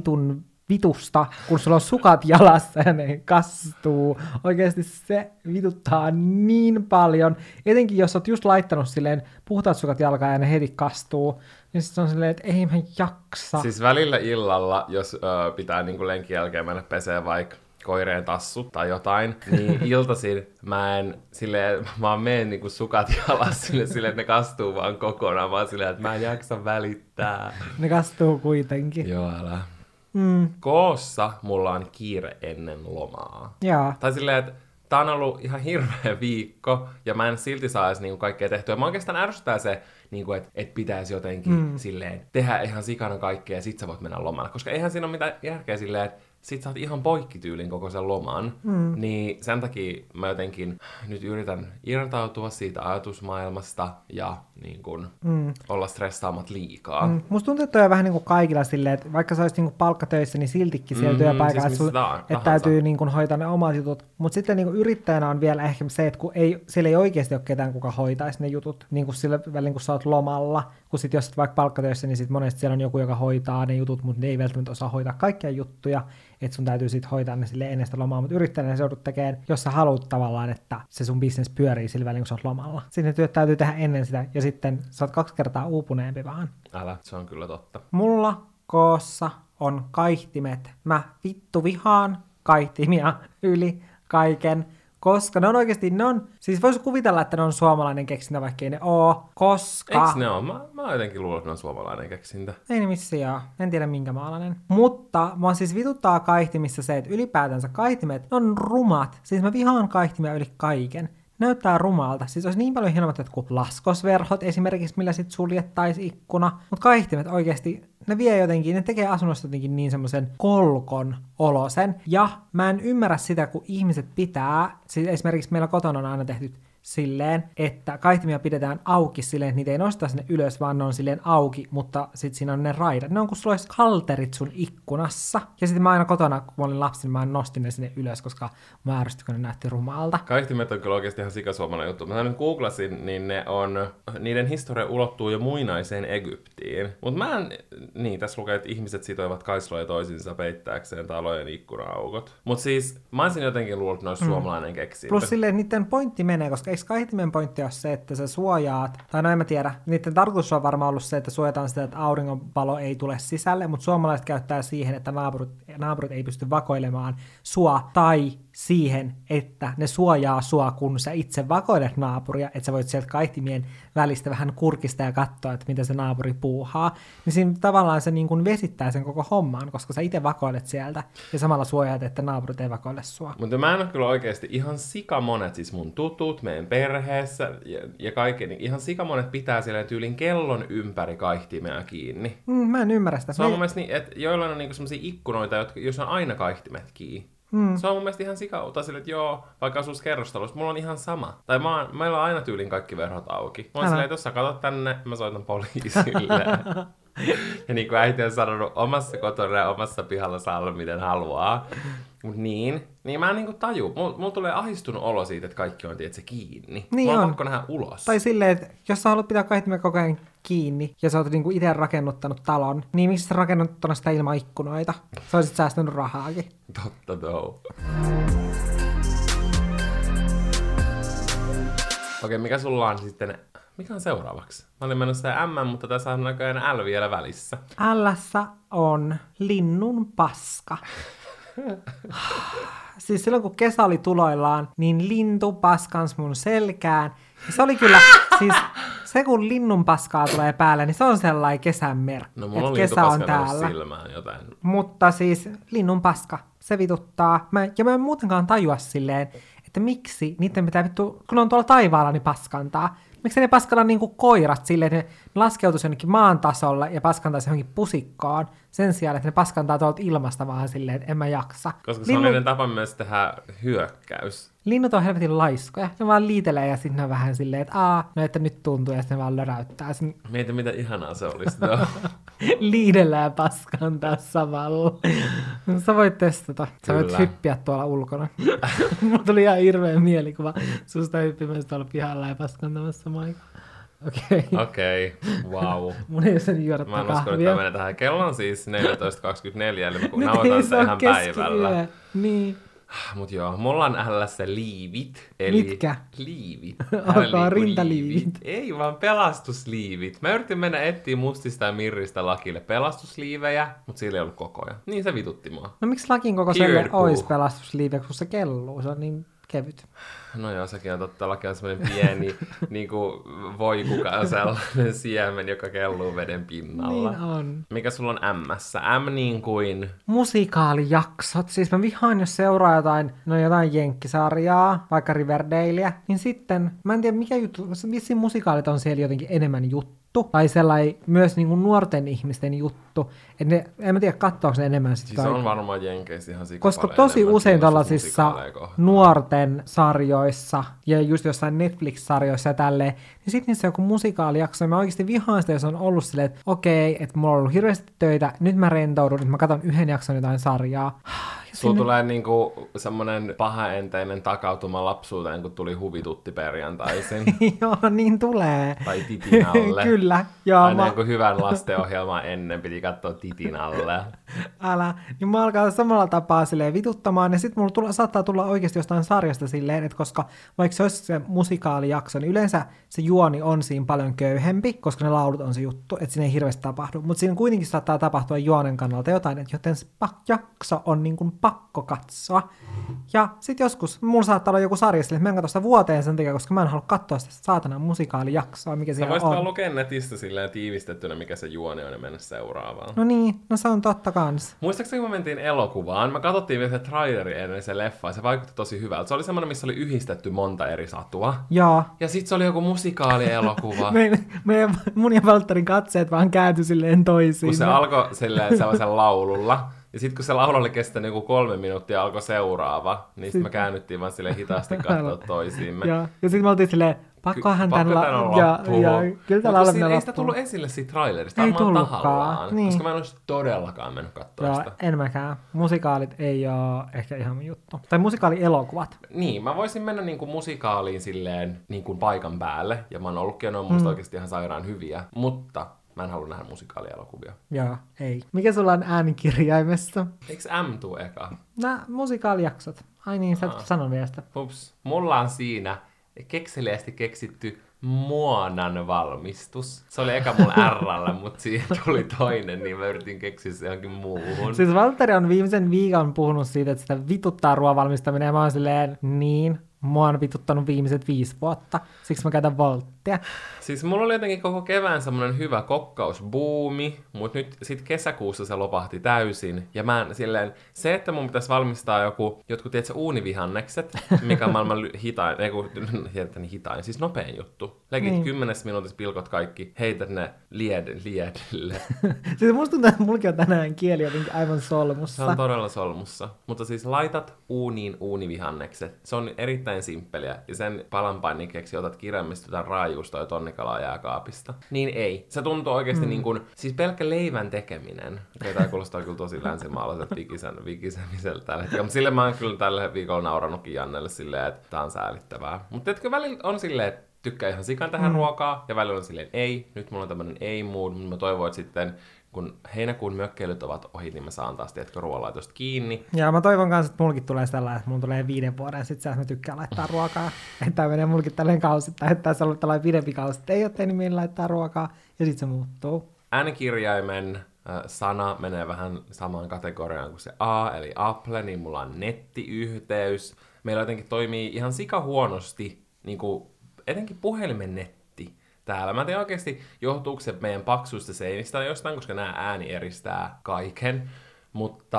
vitusta, kun sulla on sukat jalassa ja ne kastuu. Oikeasti se vituttaa niin paljon. Etenkin jos oot just laittanut silleen puhtaat sukat jalkaan ja ne heti kastuu, niin sitten on silleen, että ei mä jaksa. Siis välillä illalla, jos pitää niinku lenkin jälkeen mennä peseen vaikka koireen tassu tai jotain, niin iltaisin mä menen niinku sukat jalas silleen, että ne kastuu vaan kokonaan. Mä oon silleen, että mä en jaksa välittää. Ne kastuu kuitenkin. Joo, älä. Koossa mulla on kiire ennen lomaa. Jaa. Tai silleen, että tää on ollut ihan hirveä viikko, ja mä en silti saa edes niinku kaikkea tehtyä. Mä oikeastaan ärsyttää se, niinku, että et pitäisi jotenkin silleen tehdä ihan sikana kaikkea, ja sit sä voit mennä lomalle. Koska eihän siinä ole mitään järkeä silleen, että sit sä oot ihan poikkityylin koko sen loman. Niin sen takia mä jotenkin nyt yritän irtautua siitä ajatusmaailmasta ja niin kun olla stressaamat liikaa. Musta tuntuu, että toi on vähän niin kuin kaikilla silleen, että vaikka sä olisit niin kuin palkkatöissä, niin siltikin siellä työpaikalla, siis että täytyy niin kuin hoitaa ne omat jutut. Mutta sitten niin kuin yrittäjänä on vielä ehkä se, että kun ei, siellä ei oikeasti ole ketään, kuka hoitaisi ne jutut niin kuin sillä välin, kun sä oot lomalla. Kun sit jos vaikka palkkatöissä, niin sit monesti siellä on joku, joka hoitaa ne jutut, mutta ne ei välttämättä osaa hoitaa kaikkia juttuja. Että sun täytyy sit hoitaa ne sille ennen sitä lomaa, mutta yrittäjänä se joudut tekemään, jos sä haluat tavallaan, että se sun bisnes pyörii sillä välin, kun sä oot lomalla. Sitten ne työt täytyy tehdä ennen sitä, ja sitten sä oot 2 kertaa uupuneempi vaan. Älä, se on kyllä totta. Mulla koossa on kaihtimet. Mä vittu vihaan kaihtimia yli kaiken, koska ne on oikeesti, ne on, siis vois kuvitella, että ne on suomalainen keksintä, vaikkei ne oo, koska... Eiks ne oo? Mä jotenkin luulen, että ne on suomalainen keksintä. Ei ne missään, en tiedä minkä maalainen. Mutta mä siis vituttaa kaihtimissa se, että ylipäätänsä kaihtimet on rumat. Siis mä vihaan kaihtimia yli kaiken. Näyttää rumalta. Siis olisi niin paljon hienommat jotkut laskosverhot esimerkiksi, millä sit suljettaisi ikkuna. Mutta kaihtimet oikeesti, ne vie jotenkin, ne tekee asunnosta jotenkin niin semmoisen kolkon olosen. Ja mä en ymmärrä sitä, kun ihmiset pitää, siis esimerkiksi meillä kotona on aina tehty silleen, että kaihtimia pidetään auki silleen, että niitä ei nostaa sinne ylös, vaan ne on silleen auki, mutta sit siinä on ne raidat. Ne on kun sulla olisi halterit sun ikkunassa. Ja sitten mä aina kotona, kun mä olin lapsi, niin mä nostin ne sinne ylös, koska mä ärsytin, kun ne näytti rumalta. Kaihtimet on kyllä oikeasti ihan sikasuomalainen juttu. Mä nyt googlasin, niin niiden historia ulottuu jo muinaiseen Egyptiin. Mut tässä lukee, että ihmiset sitoivat kaisloja toisinsa peittääkseen talojen ikkuna-aukot. Mut siis mä olisin jotenkin luullut, että ne olisi suomalainen keksintö. Plus silleen niiden pointti menee, koska eikö kaihtimen pointti ole se, että sä suojaat, tai no en mä tiedä, niiden tarkoitus on varmaan ollut se, että suojataan sitä, että auringonvalo ei tule sisälle, mutta suomalaiset käyttää siihen, että naapurit ei pysty vakoilemaan sua tai siihen, että ne suojaa sua, kun sä itse vakoilet naapuria, että sä voit sieltä kaihtimien välistä vähän kurkista ja katsoa, että mitä se naapuri puuhaa, niin siinä tavallaan se niin kuin vesittää sen koko hommaan, koska sä itse vakoilet sieltä ja samalla suojaat, että naapurit ei vakoile sua. Mutta mä en ole kyllä oikeasti ihan sikamonet, siis mun tutut, meidän perheessä ja kaikki, niin ihan sikamonet pitää silleen tyylin kellon ympäri kaihtimea kiinni. Mä en ymmärrä sitä. Se on mun mielestä niin, että joillain on niinku semmosia ikkunoita, joissa on aina kaihtimet kiinni. Se on mun mielestä ihan sikauta sille, että joo, vaikka asuisi kerrostalossa, mulla on ihan sama. Tai meillä on aina tyylin kaikki verhot auki. Mä oon silleen, tossa katot tänne, mä soitan poliisille. Ja niin kuin äiti on sanonut, omassa kotona ja omassa pihalla saa olla miten haluaa. Mut niin mä en niinku taju. Mulla tulee ahdistunut olo siitä, että kaikki on tietysti kiinni. Niin mulla on pakko nähdä ulos. Tai silleen, että jos sä haluat pitää kaihtimen koko ajan kiinni ja sä oot niinku itse rakennuttanut talon, niin miksi sä rakennuttanut sitä ilman ikkunoita? Sä oisit säästänyt rahaakin. Totta though. Okei, mikä sulla on sitten... Mikä on seuraavaksi? Mä olin menossa M, mutta tässä on näköjään L vielä välissä. L:ssä on linnun paska. Siis silloin kun kesä oli tuloillaan, niin lintu paskans mun selkään. Se oli kyllä, siis se kun linnun paskaa tulee päälle, niin se on sellainen kesän merkki. No mulla on lintu paskaa silmään jotain. Mutta siis linnun paska, se vituttaa. Mä en muutenkaan tajua silleen, että miksi niiden pitää vittu, kun on tuolla taivaalla, niin paskantaa. Miksi ne paskalla niinku koirat silleen, että ne laskeutuisi jonnekin maan tasolle ja paskantaisi johonkin pusikkaan sen sijaan, että ne paskantaa tuolta ilmasta vaan silleen, että en mä jaksa. Koska se on niiden tapa myös tehdä hyökkäys. Linnut on helvetin laiskoja. Ne vaan liitelee ja sitten vähän silleen, että no että nyt tuntuu ja sitten ne vaan löräyttää sen. Mietin, mitä ihanaa se olisi. Liidellä ja paskantaa samalla. Sä voit testata. Sä voit hyppiä tuolla ulkona. Mulla tuli ihan hirveä mielikuva susta hyppimässä tuolla pihalla ja paskantamassa maikaa. Okei. Wow. Mun ei ole sen juodattu kahvia. Mä en usko, että menee tähän. Kello on siis 14.24, eli kun nauhoitan sitä ihan päivällä. Niin. Mut joo, mulla on L:ssä liivit. Eli mitkä? Liivit. Alkaa rintaliivit. Ei vaan pelastusliivit. Mä yritin mennä etsiä mustista ja mirristä lakille pelastusliivejä, mut sillä ei ollut koko ajan. Niin se vitutti mua. No miksi lakin koko selle ois pelastusliivejä, kun se kelluu? Se on niin... kevyt. No joo, sekin on totta. Laki on semmoinen pieni niinku voikuka, sellainen siemen, joka kelluu veden pinnalla. Niin on. Mikä sulla on M-ssä? M niin kuin... musikaalijaksot. Siis mä vihaan, jos seuraa jotain jenkkisarjaa, vaikka Riverdaleä, niin sitten, mä en tiedä mikä juttu, missä musikaalit on siellä jotenkin enemmän juttu, tai sellainen myös niinku nuorten ihmisten juttu, että ne, en mä tiedä, katsoako ne enemmän sitä. Siis on varmaan jenkeissä ihan sika paljon. Koska tosi usein tällaisissa nuorten sarjoissa ja just jossain Netflix-sarjoissa ja tälleen, niin sitten niissä on joku musikaalijakso, ja mä oikeasti vihaan sitä, jos on ollut silleen, että okei, että mulla on ollut hirveästi töitä, nyt mä rentoudun, nyt mä katson yhden jakson jotain sarjaa. Sulla tulee niinku semmonen pahaenteinen takautuma lapsuuteen, kun tuli huvitutti perjantaisin. Joo, niin tulee. Tai Titin alle. Kyllä, joo. Aina joku hyvän lastenohjelman ennen piti katsoa Titin alle. Älä. Niin mä alkaa samalla tapaa silleen vituttamaan, ja sit mulla saattaa tulla oikeesti jostain sarjasta silleen, että koska vaikka se olisi se musikaalijakso, niin yleensä se juoni on siinä paljon köyhempi, koska ne laulut on se juttu, että siinä ei hirveästi tapahdu. Mutta siinä kuitenkin saattaa tapahtua juonen kannalta jotain, että joten se jakso on niin kuin pakko katsoa. Ja sit joskus mulla saattaa olla joku sarja sille, että mä en katso sitä vuoteen sen takia, koska mä en halua katsoa sitä saatanan musikaalijaksoa, mikä siellä on. Sä voisit vaan lukea netistä silleen tiivistettynä, mikä se juoni on ja mennä seuraavaan. No niin, no se on totta kans. Muistaakseni kun me mentiin elokuvaan, me katsottiin vielä se traileri ennen se leffa, se vaikutti tosi hyvältä. Se oli semmoinen, missä oli yhdistetty monta eri satua. Joo. Ja sit se oli joku musikaalielokuva. Mun ja Valtterin katseet vaan kääntyi silleen toisiin. Kun se alkoi silleen sellaisen laululla. Ja sitten kun se laulu oli kestänyt joku 3 minuuttia, alkoi seuraava, niin sitten me käännyttiin vaan silleen hitaasti katsoa toisiimme. Ja sitten me oltiin silleen, pakkohan tämän loppuun. Mutta siinä ei sitä tullut esille siitä trailerista, varmaan tahallaan, niin. Koska mä en olisi todellakaan mennyt katsoa sitä. En mäkään. Musikaalit ei ole ehkä ihan mun juttu. Tai musikaalielokuvat. Niin, mä voisin mennä niinku musikaaliin silleen niinku paikan päälle, ja mä oon ollutkin, ja ne on musta oikeasti ihan sairaan hyviä, mutta... mä en halua nähdä musikaalielokuvia. Joo, ei. Mikä sulla on N-kirjaimessa? Eikö M tuu eka? Nää musikaalijaksot. Ai niin, sä et sano vielä sitä. Ups. Mulla on siinä kekseliästi keksitty muonan valmistus. Se oli eka mulla R:llä, mutta siihen tuli toinen, niin mä yritin keksiä se johonkin muuhun. Siis Valtteri on viimeisen viikon puhunut siitä, että sitä vituttaa ruoan valmistaminen, ja mä oon silleen, niin, mua on vituttanut viimeiset 5 vuotta, siksi mä käytän Volttia. Siis mulla oli jotenkin koko kevään semmonen hyvä kokkausbuumi, mutta nyt sit kesäkuussa se lopahti täysin. Ja mä silleen, se että mun pitäisi valmistaa jotkut tietsä uunivihannekset, mikä on maailman hitain, siis nopein juttu. Legit niin. 10 minuutissa pilkot kaikki, heität ne liedelle. Siis musta tuntuu, että mulki on tänään kieli jotenkin aivan solmussa. Se on todella solmussa. Mutta siis laitat uuniin uunivihannekset. Se on erittäin simppeliä. Ja sen palanpainikkeeksi otat kirjaimistötä raajuusta ja tonnikalaa jääkaapista. Niin ei. Se tuntuu oikeesti niin kuin, siis pelkkä leivän tekeminen. Okei, tää kuulostaa kyllä tosi länsimaalaiset vikisämiseltä tällä hetkellä. Mutta sille mä oon kyllä tällä viikolla naurannutkin Jannelle silleen, että tää on säälittävää. Mutta tietkö välillä on silleen, että tykkää ihan sikan tähän ruokaa ja välillä on silleen ei. Nyt mulla on tämmönen ei mood, mutta mä toivon, että sitten kun heinäkuun mökkeilyt ovat ohi, niin mä saan taas, tiedätkö, ruoanlaitosta kiinni. Ja mä toivon kanssa, että mulkin tulee sellainen, että mun tulee 5 vuoden sit sä, että mä tykkään laittaa ruokaa. Että tää menee mulkin tälleen kausittain, että tässä on ollut tällainen pidempi kausi, että ei ole tehnyt mieli laittaa ruokaa, ja sit se muuttuu. N-kirjaimen sana menee vähän samaan kategoriaan kuin se A, eli Apple, niin mulla on nettiyhteys. Meillä jotenkin toimii ihan sikahuonosti, niin kuin etenkin puhelimen netti. Täällä. Mä en tiedä oikeesti, johtuuko se meidän paksuista seinistä jostain, koska nämä ääni eristää kaiken. Mutta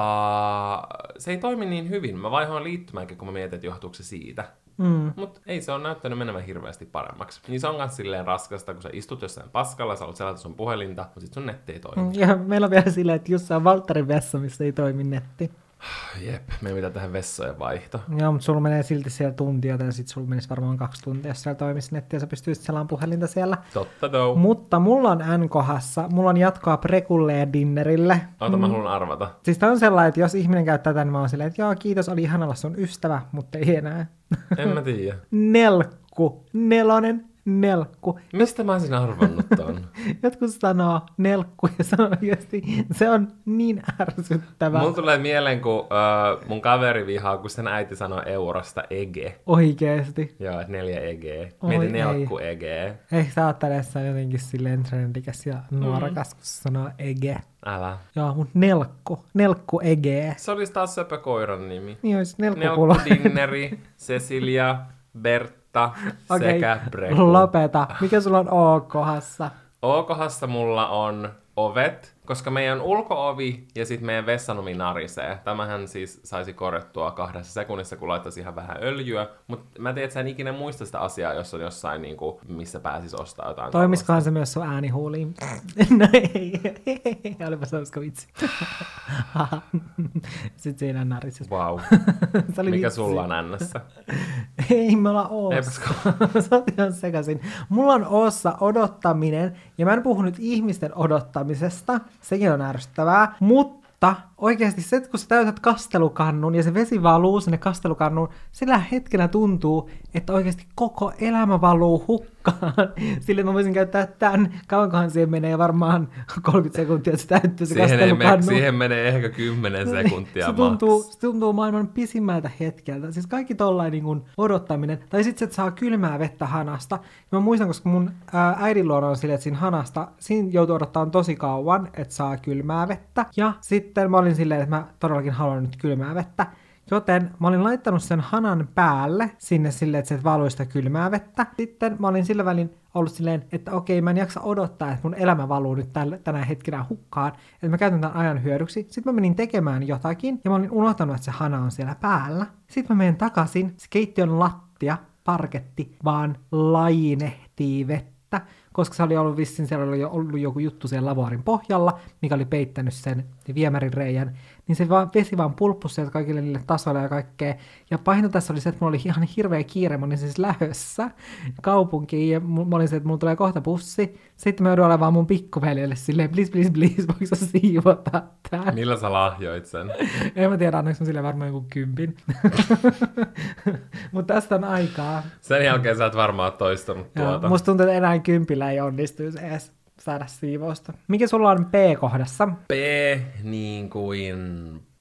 se ei toimi niin hyvin. Mä vaihoin liittymäänkin, kun mä mietin, että johtuuko se siitä. Mutta ei se on näyttänyt menevän hirveästi paremmaksi. Niin se on myös silleen raskasta, kun sä istut jossain paskalla, sä olet selata sun puhelinta, mutta sit sun netti ei toimi. Ja meillä on vielä silleen, että jossain Valttarin vessa, missä ei toimi netti. Jep, me ei mitään tähän vessojen vaihto. Joo, mutta sulla menee silti siellä tuntia, tai sitten sulla menisi varmaan 2 tuntia, jos siellä toimisi netti, ja sä pystyisit selaan puhelinta siellä. Totta too. Mutta mulla on N-kohdassa, mulla on jatkoa prekulleen ja dinnerille. Ota, mä haluan arvata. Siis tää on sellainen, että jos ihminen käyttää tätä, niin mä oon silleen, että joo, kiitos, oli ihana olla sun ystävä, mutta ei enää. En mä tiedä. Nelkku. 4. Nelkku. Mistä mä olisin arvannut ton? Jotkut sanoo nelkku ja sanoo oikeasti, se on niin ärsyttävää. Mun tulee mieleen, kun mun kaveri vihaa, kun sen äiti sanoo eurosta ege. Oikeesti? Joo, että 4 ege. Mietin nelkku ege. Eikö sä ajattele, sä jotenkin silleen trendikäs ja nuorakas, kun sanoo ege? Älä. Joo, mut nelkku. Nelkku ege. Se olisi taas söpö koiran nimi. Niin olisi nelkkupulo. Nelkku Dinneri, Cecilia, Bert. Okei, okay. Lopeta. Mikä sulla on O-kohdassa? O-kohdassa mulla on ovet, koska meidän ulko-ovi ja sitten meidän vessanomi narisee. Tämähän siis saisi korjattua 2 sekunnissa, kun laittaisi ihan vähän öljyä. Mutta mä tiedän, että sä en ikinä muista sitä asiaa, jos on jossain, niin kuin, missä pääsis ostaa jotain. Toimiskohan se myös sun äänihuuliin? No ei. Olipa se olisiko vitsi. Sitten siinä narisee. Vau. Mikä sulla on ännässä? Ei me ollaan oossa. Sä oot ihan sekaisin. Mulla on oossa odottaminen, ja mä en puhu nyt ihmisten odottamisesta. Sekin on ärsyttävää, mutta oikeasti se, kun sä täytät kastelukannun ja se vesi valuu sinne kastelukannuun, sillä hetkellä tuntuu, että oikeasti koko elämä valuu hukkaan. Sillä mä voisin käyttää tämän, kauankohan siihen menee varmaan 30 sekuntia, että se täyttyy se kastelukannu. Siihen menee ehkä 10 sekuntia maks. Se tuntuu maailman pisimmältä hetkeltä. Siis kaikki tollain niin odottaminen. Tai sitten se, saa kylmää vettä hanasta. Ja mä muistan, koska mun äidin luona on silleen, että siinä hanasta, siinä joutuu odottamaan tosi kauan, että saa kylmää vettä. Ja sitten mä olin silleen, että mä todellakin haluan nyt kylmää vettä. Joten mä olin laittanut sen hanan päälle sinne silleen, että se valui sitä kylmää vettä. Sitten mä olin sillä välin ollut silleen, että okei, mä en jaksa odottaa, että mun elämä valuu nyt tänä hetkenä hukkaan, että mä käytän tämän ajan hyödyksi. Sitten mä menin tekemään jotakin, ja mä olin unohtanut, että se hana on siellä päällä. Sitten mä menen takaisin, se keittiön lattia, parketti, vaan lainehtii vettä, koska se oli ollut vissiin, siellä oli ollut joku juttu siellä lavoarin pohjalla, mikä oli peittänyt sen viemärin reijän, niin se vesi vaan pulppusi sieltä kaikille niille tasoille ja kaikkea. Ja pahinta tässä oli se, että mulla oli ihan hirveä kiire, mä olin siis lähössä kaupunkiin, ja mä olin se, että mulla tulee kohta bussi. Sitten mä joudun olemaan mun pikkuveljelle silleen, please, voiko sä siivota tämän? Millä sä lahjoit sen? En mä tiedä, annanko mä silleen varmaan joku 10. Mutta tästä on aikaa. Sen jälkeen sä et varmaan toistanut tuota. Musta tuntuu, että enää 10 ei onnistuisi edes saada siivousta. Mikä sulla on P-kohdassa? P niin kuin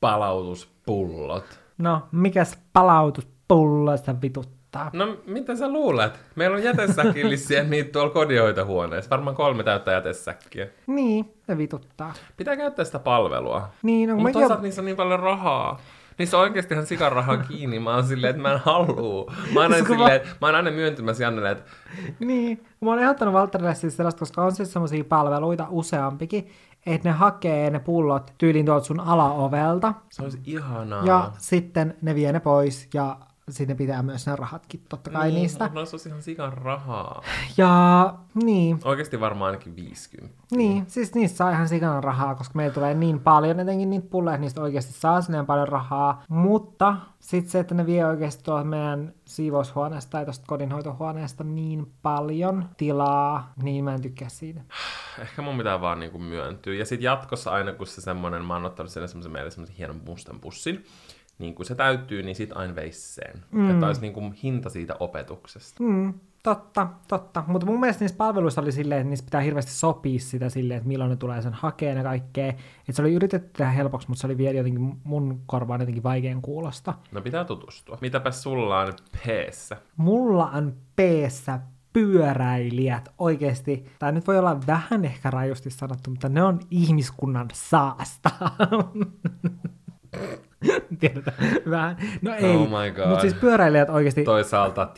palautuspullot. No, mikäs palautuspullo sitä vituttaa? totta. No mitä sä luulet? Meillä on jätesäkillisiä niitä tuolla kodinhoitohuoneessa. Varmaan 3 täyttää jätesäkkiä. Niin, se vituttaa. Pitää käyttää sitä palvelua. Niin, no, mutta toisaalta niissä on niin paljon rahaa. Niissä on oikeasti ihan sikarahaa kiinni. Mä oon silleen, että mä en haluu. Mä oon aina myöntymässä Jannelle, että... Niin, mä oon ehdottanut Valtterille siis sellaista, koska on siis semmosia palveluita useampikin, että ne hakee ne pullot tyylin tuolta sun alaovelta. Se olisi ihanaa. Ja sitten ne vie ne pois ja sitten pitää myös nämä rahatkin totta kai niin, niistä. No se olisi ihan sikan rahaa. Ja niin. Oikeasti varmaan ainakin 50. Niin, siis niistä saa ihan sikana rahaa, koska meillä tulee niin paljon etenkin niitä pulleja, niistä oikeasti saa sinne paljon rahaa. Mutta sitten se, että ne vie oikeasti tuolta meidän siivoushuoneesta tai tuosta kodinhoitohuoneesta niin paljon tilaa, niin mä en tykkää siitä. Ehkä mun pitää vaan niinku myöntyä. Ja sitten jatkossa aina, kun se semmoinen, mä oon ottanut siellä semmoisen meille semmoisen hienon mustan pussin, niin kun se täyttyy, niin sit aina veisi sen. Että olisi niin kuin hinta siitä opetuksesta. Totta. Mutta mun mielestä niissä palveluissa oli silleen, että niissä pitää hirveästi sopia sitä silleen, että milloin ne tulee sen hakeen ja kaikkea. Että se oli yritetty tehdä helpoksi, mutta se oli vielä jotenkin mun korvaan jotenkin vaikean kuulosta. No pitää tutustua. Mitäpäs sulla on peessä? Mulla on peessä pyöräilijät oikeesti. Tää nyt voi olla vähän ehkä rajusti sanottu, mutta ne on ihmiskunnan saasta. Tiedätä vähän. No ei, mutta siis pyöräilijät oikeasti... Toisaalta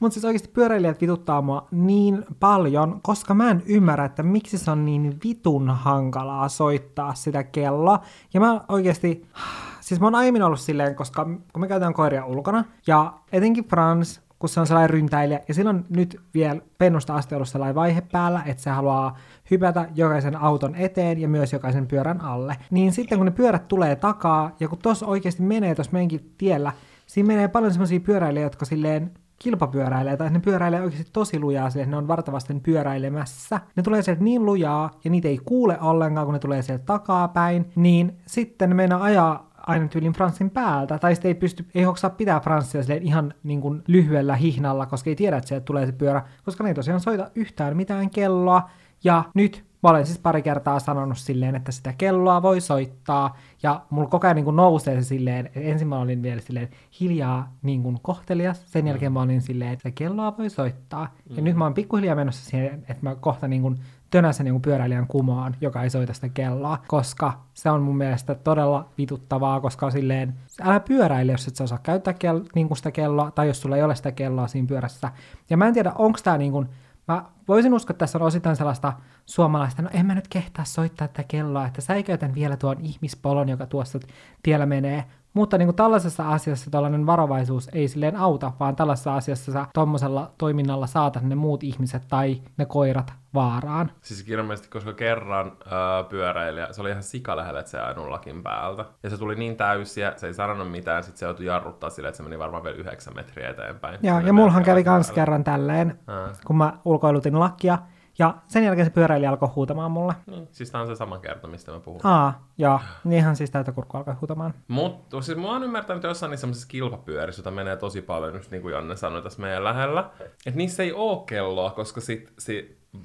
mutta siis oikeasti pyöräilijät vituttaa mua niin paljon, koska mä en ymmärrä, että miksi se on niin vitun hankalaa soittaa sitä kelloa. Ja mä oikeasti... Siis mä oon aiemmin ollut silleen, koska kun me käytetään koiria ulkona, ja etenkin Frans, kun se on sellainen ryntäilijä, ja silloin nyt vielä pennusta asti ollut sellainen vaihe päällä, että se haluaa hypätä jokaisen auton eteen ja myös jokaisen pyörän alle. Niin sitten kun ne pyörät tulee takaa, ja kun tuossa oikeasti menee tuossa meidänkin tiellä, siinä menee paljon semmoisia pyöräilijä, jotka silleen kilpapyöräilee, tai ne pyöräilee oikeasti tosi lujaa, silleen ne on vartavasten pyöräilemässä. Ne tulee sieltä niin lujaa, ja niitä ei kuule ollenkaan, kun ne tulee sieltä takaa päin, niin sitten ne meinaa ajaa aina tyylin Fransin päältä, tai sitten ei hoksaa pitää Fransia silleen ihan niin kuin lyhyellä hihnalla, koska ei tiedä, että sieltä tulee se pyörä, koska ne ei tosiaan soita yhtään mitään kelloa, ja nyt mä olen siis pari kertaa sanonut silleen, että sitä kelloa voi soittaa, ja mulla koko ajan niin kuin nousee se silleen, ensin mä olin vielä silleen hiljaa niin kuin kohtelias, sen jälkeen mä olin silleen, että kelloa voi soittaa, ja nyt mä oon pikkuhiljaa menossa siihen, että mä kohta niin kuin tönässä niin kuin pyöräilijän kumoon, joka ei soita sitä kelloa, koska se on mun mielestä todella vituttavaa, koska silleen, älä pyöräile, jos et sä osaa käyttää niin kuin sitä kelloa, tai jos sulla ei ole sitä kelloa siinä pyörässä. Ja mä en tiedä, onko tää niin kuin, mä voisin uskoa, että tässä on osittain sellaista suomalaista, no en mä nyt kehtaa soittaa tätä kelloa, että säikäytän vielä tuon ihmispolon, joka tuossa tiellä menee. Mutta niin kuin tällaisessa asiassa tällainen varovaisuus ei silleen auta, vaan tällaisessa asiassa sä tommosella toiminnalla saatat ne muut ihmiset tai ne koirat vaaraan. Siis kirjallisesti, koska kerran pyöräilijä, se oli ihan sika lähellä, että se ainu lakin päältä. Ja se tuli niin täysiä, se ei sanonut mitään, sit se joutui jarruttaa silleen, että se meni varmaan vielä 9 metriä eteenpäin. Joo, ja mullahan kävi kans kerran tälleen, kun mä ulkoilutin lakia. Ja sen jälkeen se pyöräilijä alkoi huutamaan mulle. Niin, siis tää on se sama kerta, mistä mä puhun. Joo. Niinhän siis täytä kurkku alkoi huutamaan. Mutta siis mä oon ymmärtänyt, että jossain niissä semmoisissa kilpapyörissä, jota menee tosi paljon, just niin kuin Janne sanoi tässä meidän lähellä, että niissä ei oo kelloa, koska sit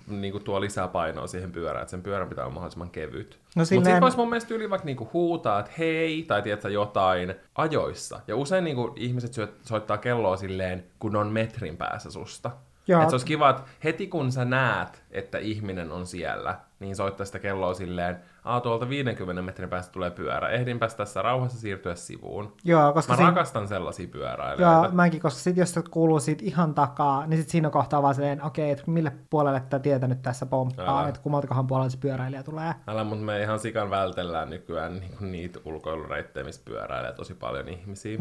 niinku tuo lisää painoa siihen pyörään, että sen pyörän pitää olla mahdollisimman kevyt. No silleen... Mutta sit vois mun mielestä yli vaikka niinku huutaa, että hei, tai tiedätkö jotain ajoissa. Ja usein niinku ihmiset soittaa kelloa silleen, kun on metrin päässä susta. Että se olisi kiva, että heti kun sä näet, että ihminen on siellä, niin soittaa sitä kelloa silleen, tuolta 50 metrin päästä tulee pyörä, ehdinpä tässä rauhassa siirtyä sivuun. Joo, koska rakastan sellaisia pyöräilijöitä. Joo, mäkin, koska sit jos se kuuluu siitä ihan takaa, niin sit siinä kohtaa vaan silleen, okei, että mille puolelle tää tietä nyt tässä pomppaa, että kummaltakohan puolelle se pyöräilijä tulee. Mutta me ihan sikan vältellään nykyään niin niitä ulkoilureittejä, missä pyöräilee tosi paljon ihmisiä.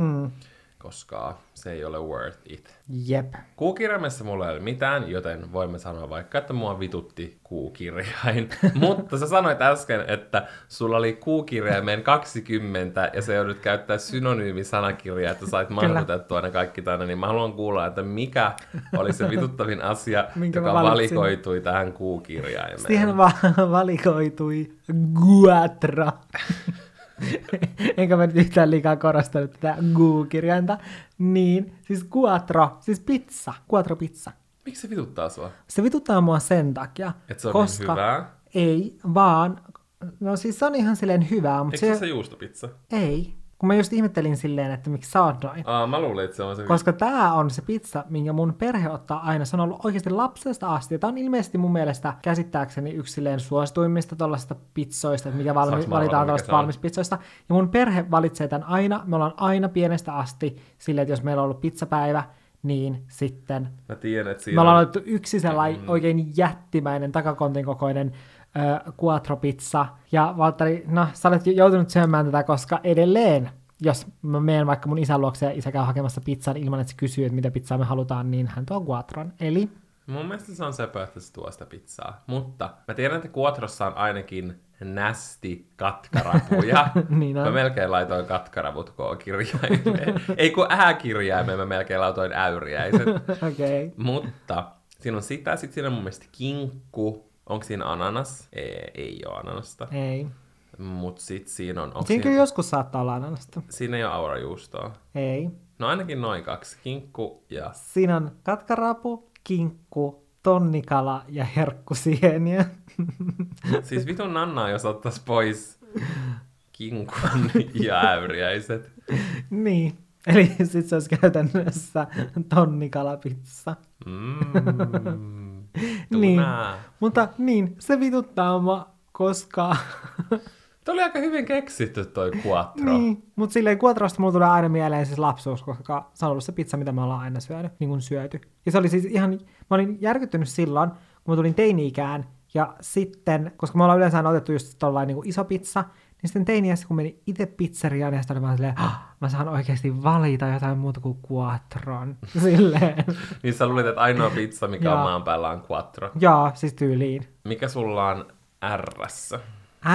Koska se ei ole worth it. Jep. Kuukirjaimessa mulla ei ole mitään, joten voimme sanoa vaikka, että mua vitutti kuukirjain. Mutta sä sanoit äsken, että sulla oli kuukirjaimeen 20 ja sä joudut käyttää synonyymisanakirjaa, että sait mahdutettua ne kaikki tänne. Niin mä haluan kuulla, että mikä oli se vituttavin asia, joka valikoitui tähän kuukirjaimeen. Siihen valikoitui guatra. Enkä mä nyt yhtään liikaa korostanut tätä Gu-kirjainta. Niin, siis quattro, siis pizza, quattro pizza. Miksi se vituttaa sua? Se vituttaa mua sen takia, koska hyvää? Ei, vaan, no siis se on ihan silleen hyvää. Mutta eikö se juustopizza? Ei, Kun mä just ihmettelin silleen, että miksi saadaan. Mä luulin, että se on se. Koska tää on se pizza, minkä mun perhe ottaa aina. Se on ollut oikeasti lapsesta asti. Ja tää on ilmeisesti mun mielestä käsittääkseni yksi silleen suosituimmista tuollaisista pizzoista, mikä valitaan tuollaisista valmispizzoista. Ja mun perhe valitsee tän aina. Me ollaan aina pienestä asti silleen, että jos meillä on ollut pizzapäivä, niin sitten mä tiedän, että siinä me ollaan otettu yksi sellainen oikein jättimäinen takakontin kokoinen quattro pizza. Ja Valtteri, no sä olet joutunut syömään tätä, koska edelleen, jos mä menen vaikka mun isän luokse ja isä käy hakemassa pizzan ilman, että se kysyy, että mitä pizzaa me halutaan, niin hän tuo quattron. Eli mun mielestä se on söpö, että se tuo sitä pizzaa. Mutta mä tiedän, että quattrossa on ainakin nästi katkarapuja. Niin mä melkein laitoin katkaravut k-kirjaimeen. Ei kun ä-kirjaimeen, mä melkein laitoin äyriäiset. Okay. Mutta siinä on sitä, sit siinä on mun mielestä kinkku. Onko siinä ananas? Ei ole ananasta. Ei. Mut sit siinä on... Siinä kyllä joskus saattaa olla ananasta. Siinä ei ole aurajuustoa. Ei. No ainakin noin kaksi. Kinkku ja... Siinä on katkarapu, kinkku, tonnikala ja herkkusieniä. Siis vitun nannaa, jos ottais pois kinkun ja äyriäiset. Niin. Eli sit se olisi käytännössä tonnikalapizza. Niin, mutta niin, se vituttaa mua, koska... Tuo oli aika hyvin keksitty toi quattro. Niin, mutta silleen quattrosta mulla tulee aina mieleen siis lapsuus, koska se on ollut se pizza, mitä me ollaan aina syönyt, niin kuin syöty. Ja se oli siis ihan, mä olin järkyttynyt silloin, kun mä tulin teini-ikään, ja sitten, koska me ollaan yleensä aina otettu just tollain niin kuin iso pizza, niin sitten teiniässä, kun meni itse pizzeriaan, ja sitten olin vaan silleen, mä saan oikeasti valita jotain muuta kuin quattron. Silleen. Niin sä luulit, että ainoa pizza, mikä on maan päällä, on quattro. Joo, siis tyyliin. Mikä sulla on R-ssä?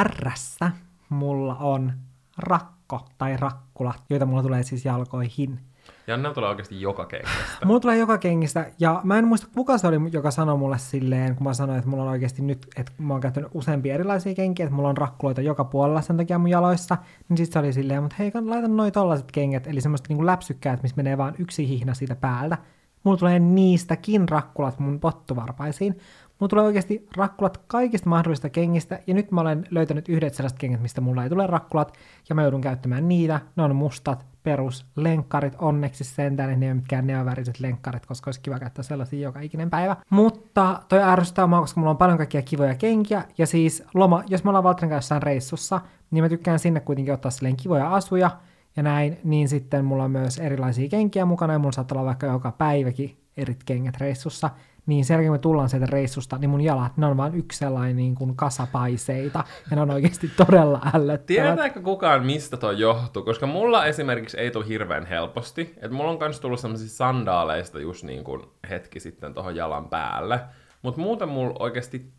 R-ssä mulla on rakko tai rakkula, joita mulla tulee siis jalkoihin. Janne tulee oikeasti joka kengistä. Mulla tulee joka kengistä, ja mä en muista kuka se oli, joka sanoi mulle silleen, kun mä sanoin, että mulla on oikeasti nyt, että mä oon käyttänyt useampia erilaisia kenkiä, että mulla on rakkuloita joka puolella sen takia mun jaloissa, niin sit se oli silleen, mutta hei, laita noi tollaset kengät, eli semmoista niinku läpsykkäät, missä menee vaan yksi hihna siitä päältä. Mulla tulee niistäkin rakkulat mun pottuvarpaisiin. Mulla tulee oikeasti rakkulat kaikista mahdollisista kengistä, ja nyt mä olen löytänyt yhdet sellaiset kengät, mistä mulla ei tule rakkulat, ja mä joudun käyttämään niitä. Ne on mustat peruslenkkarit, onneksi sentään, että ne ei ole mitkään neonväriset lenkkarit, koska olisi kiva käyttää sellaisia joka ikinen päivä. Mutta toi ärsyttää mua, koska mulla on paljon kaikkia kivoja kenkiä, ja siis loma, jos me ollaan Valtterin kanssa jossain reissussa, niin mä tykkään sinne kuitenkin ottaa silleen kivoja asuja, ja näin, niin sitten mulla on myös erilaisia kenkiä mukana, ja mulla saattaa olla vaikka joka päiväkin eri kengät reissussa, niin sen jälkeen me tullaan sieltä reissusta, niin mun jalat, ne on vaan yksi sellainen niin kuin kasapaiseita, ja ne on oikeasti todella ällöttävät. Tietääkö kukaan, mistä toi johtuu? Koska mulla esimerkiksi ei tule hirveän helposti, että mulla on myös tullut sellaisista sandaaleista just niin kuin hetki sitten tohon jalan päälle, mutta muuten mulla oikeasti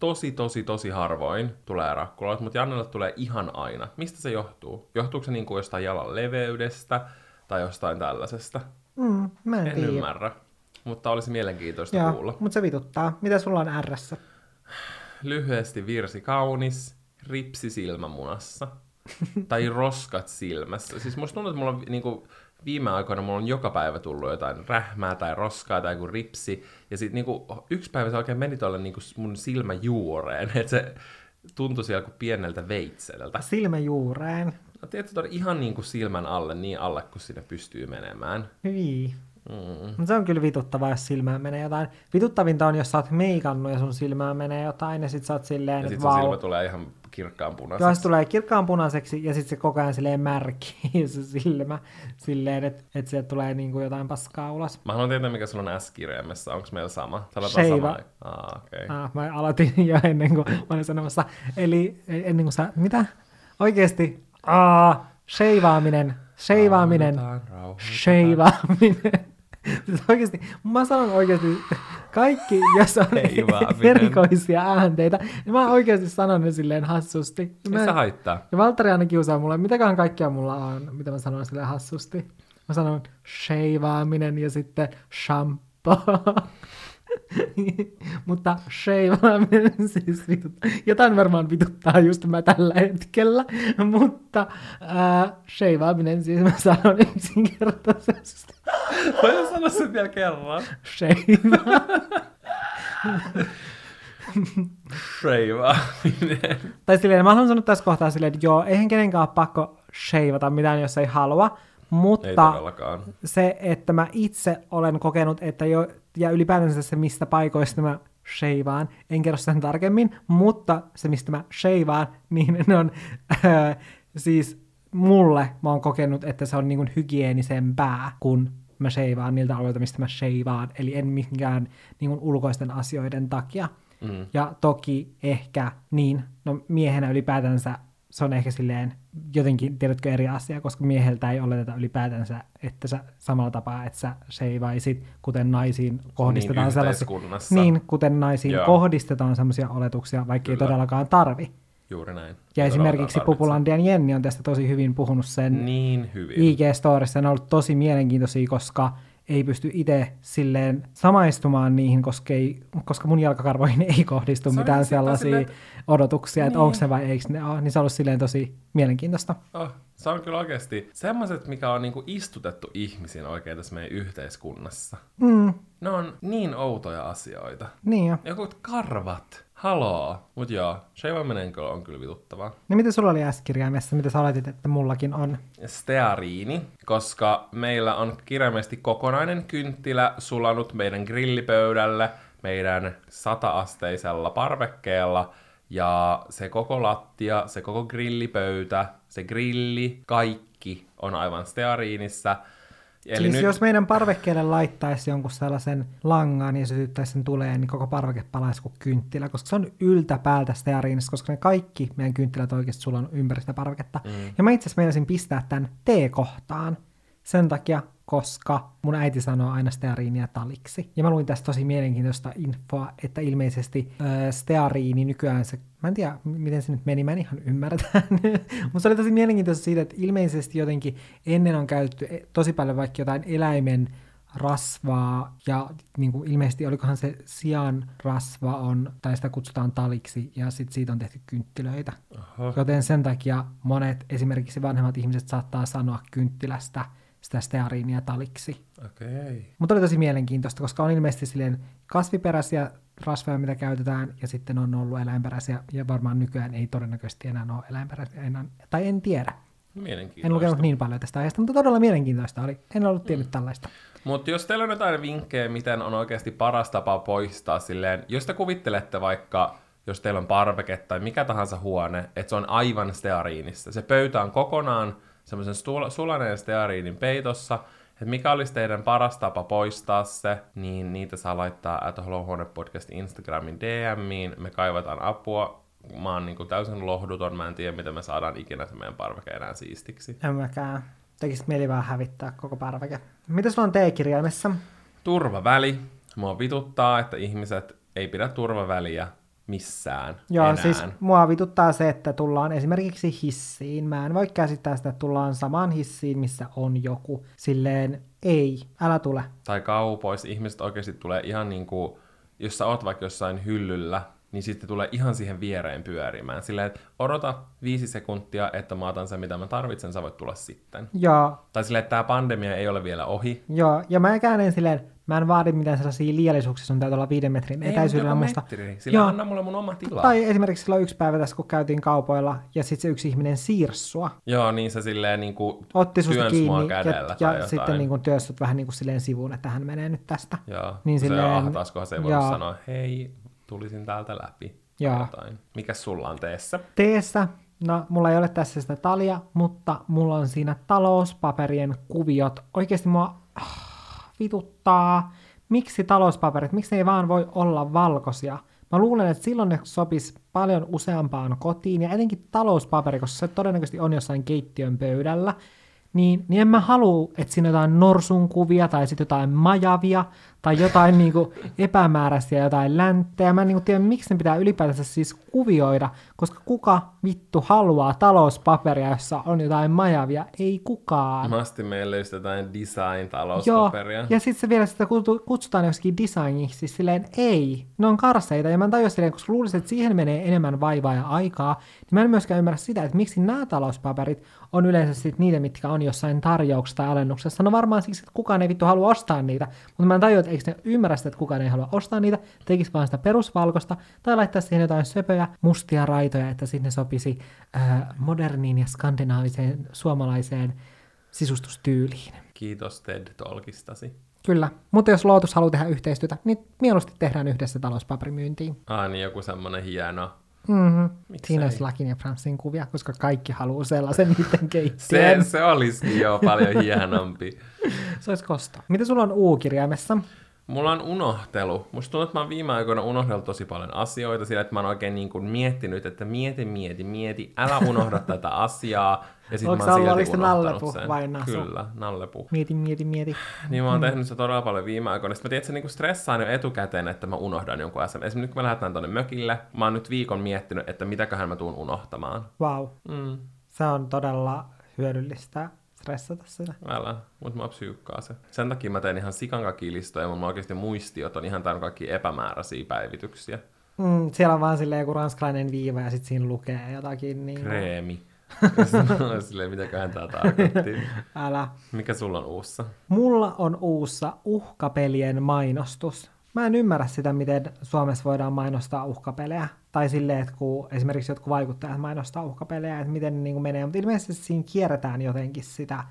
tosi harvoin tulee rakkulat, mutta Jannelle tulee ihan aina. Mistä se johtuu? Johtuuko se niin kuin jostain jalan leveydestä tai jostain tällaisesta? Mä en tiedä. Ymmärrä. Mutta olisi mielenkiintoista kuulla. Mutta se vituttaa. Mitä sulla on R-ssä? Lyhyesti virsi kaunis, ripsi silmämunassa. Tai roskat silmässä. Siis musta tuntuu, että mulla on, niin kuin, viime aikoina mulla on joka päivä tullut jotain rähmää tai roskaa tai joku ripsi. Ja sit niin kuin, yksi päivä se oikein meni tuolle niin kuin mun silmäjuureen. Että se tuntui siellä kuin pieneltä veitseltä. Silmäjuureen? No tietysti ihan niin kuin silmän alle, niin alle kuin sinne pystyy menemään. Hyvin. Mutta se on kyllä vituttavaa, jos silmään menee jotain. Vituttavinta on, jos sä oot meikannut ja sun silmään menee jotain, ja sit sä oot silleen, ja sit sun silmä tulee ihan kirkkaan punaiseksi. Joo, se tulee kirkkaan punaiseksi, ja sit se koko ajan silleen märkii se silmä, silleen, että et sieltä tulee niinku jotain paskaa ulos. Mä haluan tietää, mikä sulla on S-kirjaimessa. Onko meillä sama? Sheiva. Okay. Mä aloitin jo ennen kuin mä olin sanomassa. Eli ennen kuin sä... Mitä? Oikeesti? Sheivaaminen. Siis oikeasti, mä sanon oikeasti kaikki, jos on erikoisia äänteitä, niin mä oikeasti sanon ne silleen hassusti. Ei se haittaa. Ja Valtteri aina kiusaa mulle, mitäköhän kaikkea mulla on, mitä mä sanon silleen hassusti. Mä sanon sheivaaminen ja sitten shampoo. Mutta sheivaaminen siis vituttaa. Jotain varmaan vituttaa just mä tällä hetkellä, mutta sheivaaminen siis mä sanon yksinkertaisesti. Voin sanoa sen vielä kerran. Sheivaaminen. Tai silleen, mä haluan sanoa tässä kohtaa silleen, että joo, eihän kenenkään ole pakko sheivata mitään, jos ei halua. Mutta se, että mä itse olen kokenut, että ja ylipäätänsä se, mistä paikoista mä sheivaan, en kerro sen tarkemmin, mutta se, mistä mä sheivaan, niin ne on siis mulle mä oon kokenut, että se on niin kuin hygienisempää, kun mä sheivaan niiltä alueilta, mistä mä sheivaan, eli en minkään niin kuin ulkoisten asioiden takia. Mm. Ja toki ehkä niin, no miehenä ylipäätänsä se on ehkä silleen jotenkin, tiedätkö, eri asia, koska mieheltä ei oleteta ylipäätänsä, että sä samalla tapaa, että sä sheivaisit, kuten naisiin kohdistetaan niin, sellaisia, niin, kuten naisiin Joo. kohdistetaan sellaisia oletuksia, vaikka Kyllä. ei todellakaan tarvi. Juuri näin. Ja esimerkiksi Pupulandian Jenni on tästä tosi hyvin puhunut sen niin hyvin. IG-storissa. Ne on ollut tosi mielenkiintoisia, koska ei pysty itse silleen samaistumaan niihin, koska mun jalkakarvoihin ei kohdistu se mitään sellaisia silleen, odotuksia, niin. että onko se vai eikö ne ole. Niin se on ollut silleen tosi mielenkiintoista. Oh, se on kyllä oikeasti semmoiset, mikä on niinku istutettu ihmisiin oikein tässä meidän yhteiskunnassa. Mm. Ne on niin outoja asioita. Niin jo. Joku karvat. Haloo, mut joo, sheivaaminen on kyllä vituttavaa. No mitä sulla oli S-kirjaimessa, mitä sä oletit, että mullakin on? Steariini, koska meillä on kirjaimesti kokonainen kynttilä sulanut meidän grillipöydälle, meidän 100-asteisella parvekkeella, ja se koko lattia, se koko grillipöytä, se grilli, kaikki on aivan steariinissä. Eli siis nyt... jos meidän parvekkeelle laittaisi jonkun sellaisen langan ja sytyttäisi sen tuleen, niin koko parveke palaisi kuin kynttilä, koska se on yltäpäältä steariinissa, koska ne kaikki meidän kynttilät oikeasti sulla on ympäri sitä parveketta. Mm. Ja mä itse asiassa meinasin pistää tämän T-kohtaan sen takia, koska mun äiti sanoo aina steariinia taliksi. Ja mä luin tästä tosi mielenkiintoista infoa, että ilmeisesti steariini nykyään se, mä en tiedä miten se nyt meni, mä en ihan ymmärtää. Mutta se oli tosi mielenkiintoista siitä, että ilmeisesti jotenkin ennen on käytetty tosi paljon vaikka jotain eläimen rasvaa, ja niin kuin ilmeisesti olikohan se sian rasva on, tai sitä kutsutaan taliksi, ja sitten siitä on tehty kynttilöitä. Aha. Joten sen takia monet esimerkiksi vanhemmat ihmiset saattaa sanoa kynttilästä sitä steariinia taliksi. Okay. Mutta oli tosi mielenkiintoista, koska on ilmeisesti silleen kasviperäisiä rasvoja, mitä käytetään, ja sitten on ollut eläinperäisiä, ja varmaan nykyään ei todennäköisesti enää ole eläinperäisiä, enää, tai en tiedä. En lukenut niin paljon tästä aiheesta, mutta todella mielenkiintoista oli. En ollut tiennyt tällaista. Mutta jos teillä on jotain vinkkejä, miten on oikeasti paras tapa poistaa silleen, jos te kuvittelette vaikka, jos teillä on parveke tai mikä tahansa huone, että se on aivan steariinissa. Se pöytä on kokonaan semmoisen sulaneen steariinin peitossa, että mikä olisi teidän paras tapa poistaa se, niin niitä saa laittaa @HelloHuonepodcast Instagramin DMiin, me kaivataan apua. Mä oon niinku täysin lohduton, mä en tiedä, miten me saadaan ikinä se meidän parveke enää siistiksi. En mäkään. Tekis mieli vaan hävittää koko parveke. Mitä sulla on T-kirjaimessa? Turvaväli. Mua vituttaa, että ihmiset ei pidä turvaväliä missään enää. Siis mua vituttaa se, että tullaan esimerkiksi hissiin. Mä en voi käsittää sitä, että tullaan samaan hissiin, missä on joku. Silleen ei, älä tule. Tai kaupoissa ihmiset oikeasti tulee ihan niinku, jos sä oot vaikka jossain hyllyllä, niin sitten tulee ihan siihen viereen pyörimään. Silleen, että odota 5 sekuntia, että mä otan sen, mitä mä tarvitsen, sä voit tulla sitten. Joo. Tai silleen, että tää pandemia ei ole vielä ohi. Joo, ja mä käännen silleen, mä en vaadi mitään sellaisia liiallisuuksia, sun täytyy olla 5 metrin etäisyydellä musta. Sillä anna mulle mun oma tilaa. Tai esimerkiksi silloin 1 päivä tässä, kun käytiin kaupoilla, ja sitten se yksi ihminen siirsi sua. Joo, niin se silleen niinku työns mua kädellä. Ja sitten niinku työstöt vähän niinku silleen sivuun, että hän menee nyt tästä. Joo, niin silleen, se ahtaaskohan se ei voinut sanoa, hei, tulisin täältä läpi. Mikäs sulla on teessä? Teessä? No, mulla ei ole tässä sitä talia, mutta mulla on siinä talouspaperien kuviot. Oikeasti mua vituttaa. Miksi talouspaperit? Miksi ei vaan voi olla valkoisia? Mä luulen, että silloin ne sopisi paljon useampaan kotiin, ja etenkin talouspaperi, koska se todennäköisesti on jossain keittiön pöydällä, niin en mä halua, että siinä on jotain norsun kuvia, tai sitten jotain majavia, tai jotain niinku epämääräisiä, jotain länttejä. Mä en niinku tiedä, miksi ne pitää ylipäätänsä siis kuvioida, koska kuka vittu haluaa talouspaperia, jossa on jotain majavia? Ei kukaan. Masti meillä olisi jotain design-talouspaperia. Joo, ja sitten se vielä sitä kutsutaan jossakin designiksi, siis silleen ei. Ne on karseita, ja mä en tajua silleen, koska luulisin, että siihen menee enemmän vaivaa ja aikaa, niin mä en myöskään ymmärrä sitä, että miksi nämä talouspaperit on yleensä sitten niitä, mitkä on on jossain tarjouksessa tai alennuksessa. No varmaan siksi, että kukaan ei vittu halua ostaa niitä, mutta mä en tajua, että eikö ne ymmärrä sitä, että kukaan ei halua ostaa niitä, tekisi vaan sitä perusvalkosta tai laittaa siihen jotain söpöjä, mustia raitoja, että sinne sopisi moderniin ja skandinaaviseen suomalaiseen sisustustyyliin. Kiitos TED-talkistasi. Kyllä, mutta jos Lootus haluaa tehdä yhteistyötä, niin mieluusti tehdään yhdessä talouspaprimyyntiin. Niin joku semmoinen hieno. Mm-hmm. Siinä olisi Lakin ja Fransin kuvia, koska kaikki haluaa sellaisen niiden keittiön. Se olisikin jo paljon hienompi. Se olisi kosto. Mitä sulla on U-kirjaimessa? Mulla on unohtelu. Musta tuntuu, että mä oon viime aikoina unohdellut tosi paljon asioita sillä, että mä oon oikein niin kuin miettinyt, että mieti, älä unohda tätä asiaa. Ja sit onko mä oon silti unohtanut sen. Kyllä, nallepu. Mieti. Niin mä oon tehnyt se todella paljon viime aikoina. Sitten mä tiedän, että se niinku stressaan jo etukäteen, että mä unohdan jonkun asian. Esimerkiksi nyt kun me lähdetään tonne mökille, mä oon nyt viikon miettinyt, että mitäköhän mä tuun unohtamaan. Vau. Wow. Mm. Se on todella hyödyllistä. Stressata sitä. Älä, mutta mä psyykkaan se. Sen takia mä teen ihan sikankakilistoja, mutta mä oikeasti muistiot on ihan tämän kaikki epämääräisiä päivityksiä. Siellä on vaan silleen joku ranskalainen viiva ja sit siinä lukee jotakin niin. Kreemi. Ja silleen, mitäköhän tää tarkoitti. Älä. Mikä sulla on uussa? Mulla on uussa uhkapelien mainostus. Mä en ymmärrä sitä, miten Suomessa voidaan mainostaa uhkapelejä. Tai silleen, että kun esimerkiksi jotkut vaikuttajat mainostaa uhkapelejä, että miten ne niin kuin menee. Mutta ilmeisesti siinä kierretään jotenkin sitä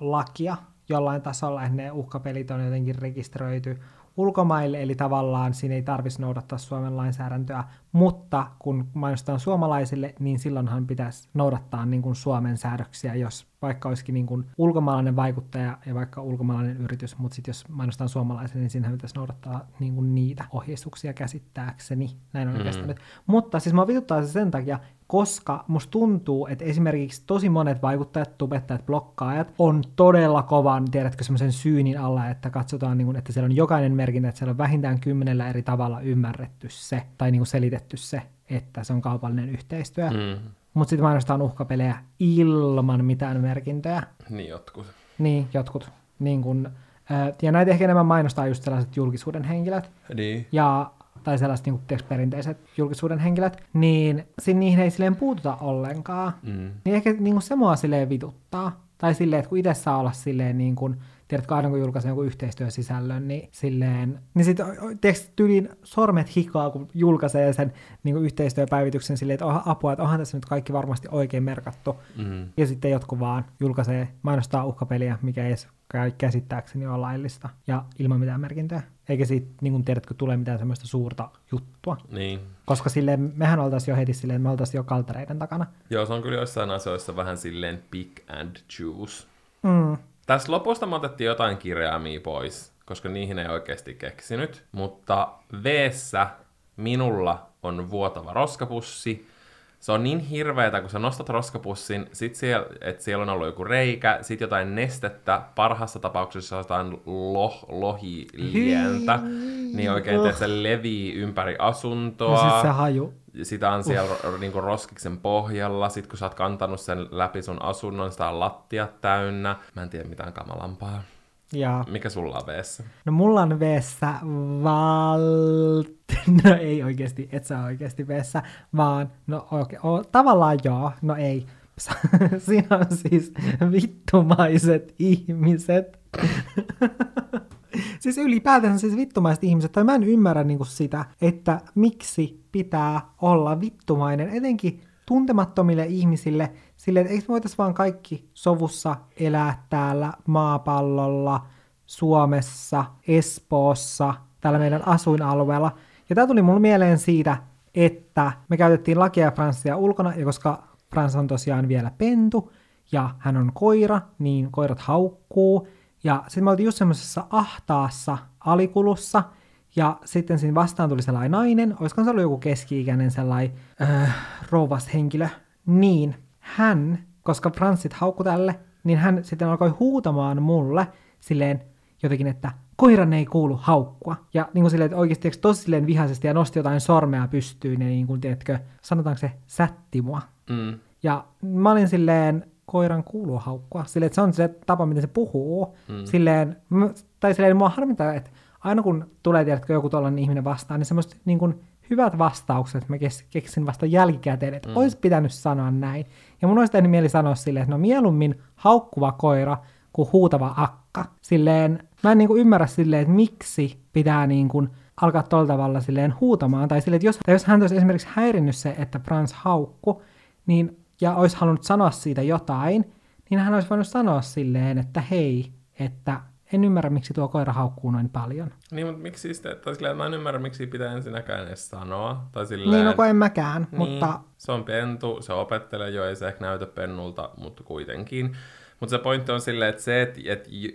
lakia jollain tasolla, että ne uhkapelit on jotenkin rekisteröity ulkomaille. Eli tavallaan siinä ei tarvitsisi noudattaa Suomen lainsäädäntöä. Mutta kun mainostaan suomalaisille, niin silloinhan pitäisi noudattaa niin kuin Suomen säädöksiä, jos vaikka olisikin niin kuin ulkomaalainen vaikuttaja ja vaikka ulkomaalainen yritys, mutta sitten jos mainostaan suomalaisille, niin siinähän pitäisi noudattaa niin kuin niitä ohjeistuksia käsittääkseni. Näin on käsittänyt. Mutta siis mä vituttaa se sen takia, koska musta tuntuu, että esimerkiksi tosi monet vaikuttajat, tubettajat, blokkaajat on todella kovan, tiedätkö, semmoisen syynin alla, että katsotaan, niin kuin, että siellä on jokainen merkintä, että siellä on vähintään 10 eri tavalla ymmärretty se, tai niin kuin selitetty se, että se on kaupallinen yhteistyö. Mutta sitten mainostaan uhkapelejä ilman mitään merkintöjä. Niin, jotkut. Niin kun, ja näitä ehkä enemmän mainostaa just sellaiset julkisuuden henkilöt. Niin. Tai sellaiset niin kun, perinteiset julkisuuden henkilöt. Niin niihin ei silleen puututa ollenkaan. Niin ehkä niin se mua silleen vituttaa. Tai silleen, että kun itse saa olla silleen niin kun, tiedätkö, aina kun julkaisen jonkun yhteistyösisällön, niin silleen, niin sitten tyyliin sormet hikaa, kun julkaisee sen niin kuin yhteistyöpäivityksen silleen, että apua, että onhan tässä nyt kaikki varmasti oikein merkattu. Ja sitten jotkut vaan julkaisee, mainostaa uhkapeliä, mikä ei edes käsittääkseni ole laillista, ja ilman mitään merkintää. Eikä siitä, niin kuin tiedätkö, tule mitään semmoista suurta juttua. Niin. Koska silleen, mehän oltaisiin jo heti silleen, me oltaisiin jo kaltareiden takana. Joo, se on kyllä joissain asioissa vähän silleen pick and choose. Tässä lopusta me otettiin jotain kirjaimia pois, koska niihin ei oikeasti keksinyt, mutta V:ssä minulla on vuotava roskapussi. Se on niin hirveetä, kun sä nostat roskapussin, sit siellä, että siellä on ollut joku reikä, sit jotain nestettä, parhaassa tapauksessa jotain lohilientä, niin oikein se levii ympäri asuntoa. No sit se haju. Sitä on siellä niinku roskiksen pohjalla, sit kun sä oot kantanut sen läpi sun asunnon, sitä on lattiat täynnä. Mä en tiedä mitään kamalampaa. Jaa. Mikä sulla on V:ssä? No mulla on V:ssä No ei oikeesti, et sä oikeesti V:ssä, vaan no okei, tavallaan joo, no ei. Siinä on siis vittumaiset ihmiset. Siis ylipäätään siis vittumaiset ihmiset, tai mä en ymmärrä niinku sitä, että miksi pitää olla vittumainen, etenkin tuntemattomille ihmisille, silleen, että eikö me voitaisiin vaan kaikki sovussa elää täällä maapallolla, Suomessa, Espoossa, täällä meidän asuinalueella. Ja tää tuli mulle mieleen siitä, että me käytettiin Lakia ja Fransia ulkona, ja koska Frans on tosiaan vielä pentu, ja hän on koira, niin koirat haukkuu. Ja sitten me oltiin just semmoisessa ahtaassa alikulussa, ja sitten siinä vastaan tuli sellainen nainen, olisiko se ollut joku keski-ikäinen sellainen rouvas henkilö, niin hän, koska Fransit haukkui tälle, niin hän sitten alkoi huutamaan mulle silleen jotenkin, että koiran ei kuulu haukkua. Ja niin kuin silleen, että oikeasti tosi silleen vihaisesti ja nosti jotain sormea pystyyn ja niin kuin, tiedätkö, sanotaanko se sätti mua. Ja mä olin silleen, koiran kuuluu haukkua. Silleen, että se on se tapa, miten se puhuu. Silleen, tai silleen mua harmittaa, että aina kun tulee, tiedätkö, joku tuollainen ihminen vastaan, niin semmoista niin kuin hyvät vastaukset. Mä keksin vasta jälkikäteen, että olisi pitänyt sanoa näin. Ja mun olisi tehnyt mieli sanoa silleen, että no mieluummin haukkuva koira kuin huutava akka. Silleen, mä en niinku ymmärrä silleen, että miksi pitää niinku alkaa tuolla tavalla silleen huutamaan. Tai silleen, että jos hän olisi esimerkiksi häirinnyt se, että Frans haukku, niin, ja olisi halunnut sanoa siitä jotain, niin hän olisi voinut sanoa silleen, että hei, että en ymmärrä, miksi tuo koira haukkuu noin paljon. Niin, mutta miksi sitä, tai silleen, mä en ymmärrä, miksi pitää ensinnäkään edes sanoa. Tai silleen, niin, no kun en mäkään, niin, mutta... Se on pentu, se opettelee jo, ei se ehkä näytä pennulta, mutta kuitenkin. Mutta se pointti on silleen, että se, että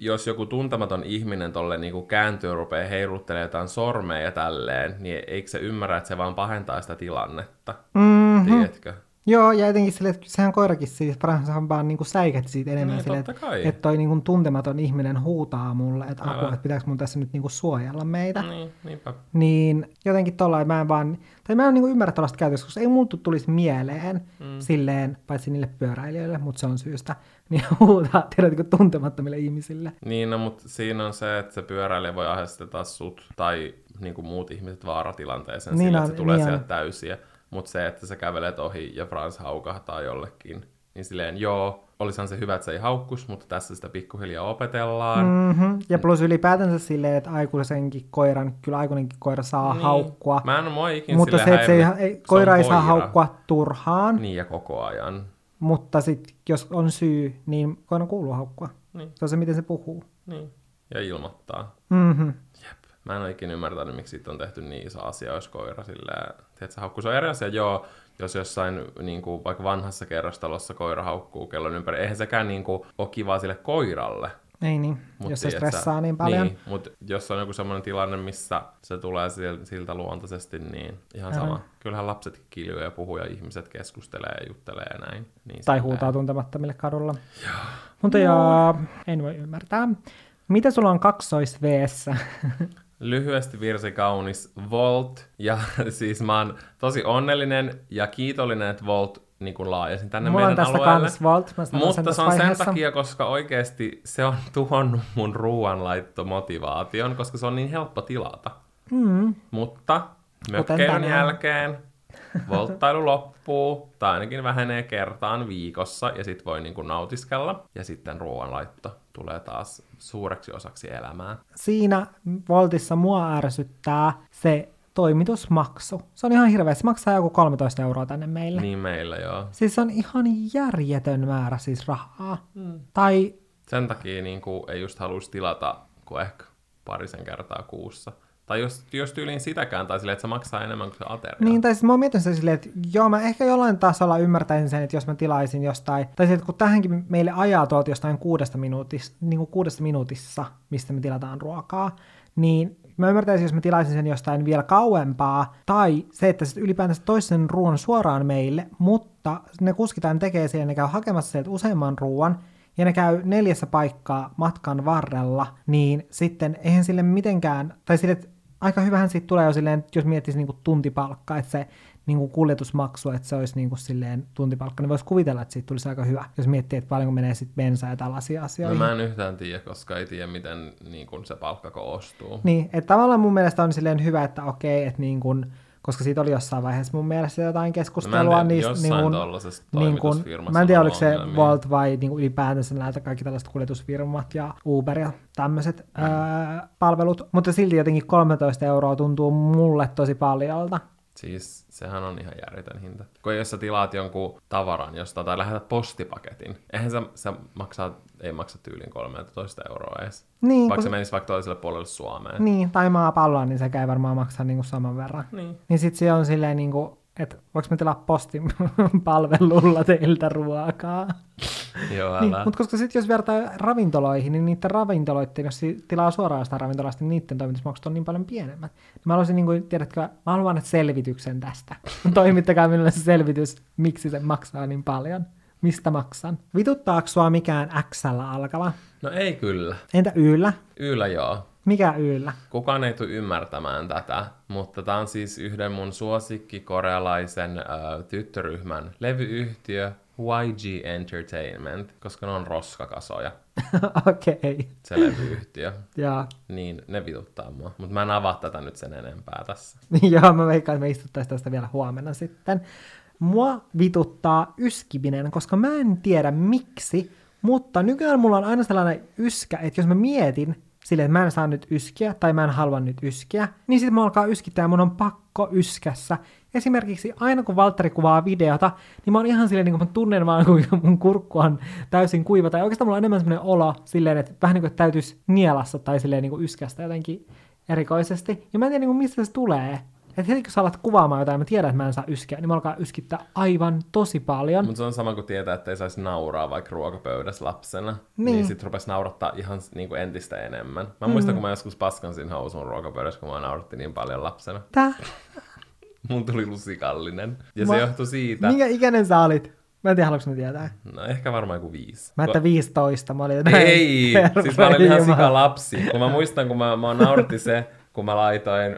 jos joku tuntematon ihminen tolle niinku kääntyy ja rupeaa heiluttelemaan jotain sormeja ja tälleen, niin eikö se ymmärrä, että se vaan pahentaa sitä tilannetta? Mm-hmm. Tiedätkö? Joo, ja etenkin silleen, että sehän koirakin siitä, Fransahan vaan niinku säikätti siitä enemmän niin, silleen, että toi niinku tuntematon ihminen huutaa mulle, että apua, että pitääkö mun tässä nyt niinku suojella meitä. Niin, niinpä. Niin, jotenkin tollain mä en vaan, tai mä en niinku ymmärrä tollaista käytöstä, koska ei multa tulisi mieleen silleen, paitsi niille pyöräilijöille, mutta se on syystä, niin huutaa, tiedätkö, tuntemattomille ihmisille. Niin, no, mutta siinä on se, että se pyöräilijä voi ahdisteta sut tai niinku muut ihmiset vaaratilanteeseen niin sillä, että se tulee niin sieltä täysiä. Mutta se, että sä kävelet ohi ja Frans haukahtaa jollekin, niin silleen joo, olisihan se hyvä, että se ei haukkus, mutta tässä sitä pikkuhiljaa opetellaan. Mm-hmm. Ja plus ylipäätänsä silleen, että aikuisenkin koiran, kyllä aikuinenkin koira saa niin haukkua. Mä en mua ikin mutta se, että se koira ei saa haukkua turhaan. Niin ja koko ajan. Mutta sitten jos on syy, niin koiran kuuluu haukkua. Niin. Se on se, miten se puhuu. Niin. Ja ilmoittaa. Mm-hmm. Jep. Mä en ole ikinä ymmärtänyt, miksi siitä on tehty niin iso asia, jos koira silleen, tiedätkö, haukkuu. Se on eri asia, joo, jos jossain niin kuin, vaikka vanhassa kerrostalossa koira haukkuu kellon ympäri. Eihän sekään niin kuin, ole kivaa sille koiralle. Ei niin, mut jos se stressaa niin paljon. Niin, mutta jos on joku sellainen tilanne, missä se tulee siltä luontaisesti, niin ihan sama. Kyllähän lapset kiljuja ja puhuu ja ihmiset keskustelee ja juttelee ja näin. Niin tai huutaa tuntemattomille kadulla. Joo. Mutta joo, en voi ymmärtää. Mitä sulla on kaksois-V-ssä? Lyhyesti virsi kaunis, Wolt, ja siis mä oon tosi onnellinen ja kiitollinen, että Wolt niin kuin laajensin tänne mulla meidän alueelle. Wolt, mutta se on vaiheessa sen takia, koska oikeesti se on tuhonnut mun ruoanlaittomotivaation, koska se on niin helppo tilata. Mm. Mutta mökkeilyn jälkeen volttailu loppuu, tai ainakin vähenee kertaan viikossa, ja sit voi niin kuin nautiskella, ja sitten ruoanlaitto tulee taas suureksi osaksi elämää. Siinä Voltissa mua ärsyttää se toimitusmaksu. Se on ihan hirveä. Se maksaa joku 13 € tänne meille. Niin meillä, joo. Siis se on ihan järjetön määrä siis rahaa. Mm. Tai... Sen takia niin kuin, ei just haluaisi tilata kuin ehkä parisen kertaa kuussa. Tai jos tyyliin sitäkään, tai silleen, että se maksaa enemmän kuin se ateria. Niin, tai sitten mä oon miettinyt sitä silleen, että joo, mä ehkä jollain tasolla ymmärtäisin sen, että jos mä tilaisin jostain, tai silleen, kun tähänkin meille ajaa tuolta jostain niin kuin 6 minuutissa, mistä me tilataan ruokaa, niin mä ymmärtäisin, jos mä tilaisin sen jostain vielä kauempaa, tai se, että sitten ylipäätänsä toisi sen ruoan suoraan meille, mutta ne kuskitaan tekee siellä, ne käy hakemassa sieltä useamman ruoan, ja ne käy 4 paikkaa matkan varrella, niin sitten eihän sille mitenkään, tai sille, aika hyvähän siitä tulee jo silleen, jos miettisi niinku tuntipalkkaa, että se niinku kuljetusmaksu, että se olisi niinku silleen tuntipalkka, niin voisi kuvitella, että siitä tulisi aika hyvä, jos miettii, että paljonko menee sitten bensaa ja tällaisia asioita. No mä en yhtään tiedä, koska ei tiedä, miten niinku se palkka koostuu. Niin, että tavallaan mun mielestä on silleen hyvä, että okei, että niinku, koska siitä oli jossain vaiheessa mun mielestä jotain keskustelua. No mä en tiedä, oliko se Wolt vai niin ylipäätänsä näitä kaikki tällaiset kuljetusfirmat ja Uber ja tämmöiset palvelut. Mutta silti jotenkin 13 € tuntuu mulle tosi paljolta. Siis sehän on ihan järjetön hinta. Kun jos sä tilaat jonkun tavaran jostain tai lähetät postipaketin, eihän sä ei maksa tyylin 13 € edes. Niin, vaikka se menisi vaikka toiselle puolelle Suomeen. Niin, tai maapalloa, niin se käy varmaan maksaa niinku saman verran. Niin sit se on silleen niinku, että voiko me tilaa postin palvelulla teiltä ruokaa? Joo, niin, mutta koska sitten jos vertaa ravintoloihin, niin niiden ravintoloiden, jos tilaa suoraan sitä ravintolasta, niin niiden toimitusmaksut on niin paljon pienemmät. Mä haluaisin, niin kuin, tiedätkö, mä haluan selvityksen tästä. Toimittakaa minulle se selvitys, miksi se maksaa niin paljon. Mistä maksan? Vituttaako sua mikään X-llä alkava? No ei kyllä. Entä Yllä? Yllä joo. Mikä yllä? Kukaan ei tule ymmärtämään tätä, mutta tämä on siis yhden mun suosikki korealaisen tyttöryhmän levyyhtiö YG Entertainment, koska ne on roskakasoja. Okei. Okay. Se levyyhtiö. Jaa. Niin, ne vituttaa mua. Mutta mä en avaa tätä nyt sen enempää tässä. Joo, mä veikkaan, että me istuttaisiin tästä vielä huomenna sitten. Mua vituttaa yskiminen, koska mä en tiedä miksi, mutta nykyään mulla on aina sellainen yskä, että jos mä mietin silleen, että mä en saa nyt yskiä tai mä en halua nyt yskiä, niin sitten mä alkaa yskittää ja mun on pakko yskässä. Esimerkiksi aina kun Valtteri kuvaa videota, niin mä oon ihan silleen, niin kun mä tunnen vaan, kuinka mun kurkku on täysin kuiva. Tai oikeastaan mulla on enemmän semmoinen olo silleen, että vähän niin kuin täytyisi nielassa tai silleen niin kuin yskästä jotenkin erikoisesti. Ja mä en tiedä, niin kuin mistä se tulee. Että heti kun sä alat kuvaamaan jotain ja mä tiedän, että mä en saa yskeä, niin mä alkaa yskittää aivan tosi paljon. Mutta se on sama kuin tietää, että ei saisi nauraa vaikka ruokapöydässä lapsena. Niin sit rupesi naurattaa ihan niin kuin entistä enemmän. Mä muistan, kun mä joskus paskansin housuun ruokapöydässä, kun mä naurattiin niin paljon lapsena. Tää? Mun tuli lusikallinen. Ja se johtui siitä. Minkä ikäinen sä olit? Mä en tiedä, haluatko mä tietää. No ehkä varmaan joku 5. Mä että 15. Mä olin ei! Siis mä olin ihan sikalapsi. Kun mä muistan, kun mä nauratti se, kun mä laitoin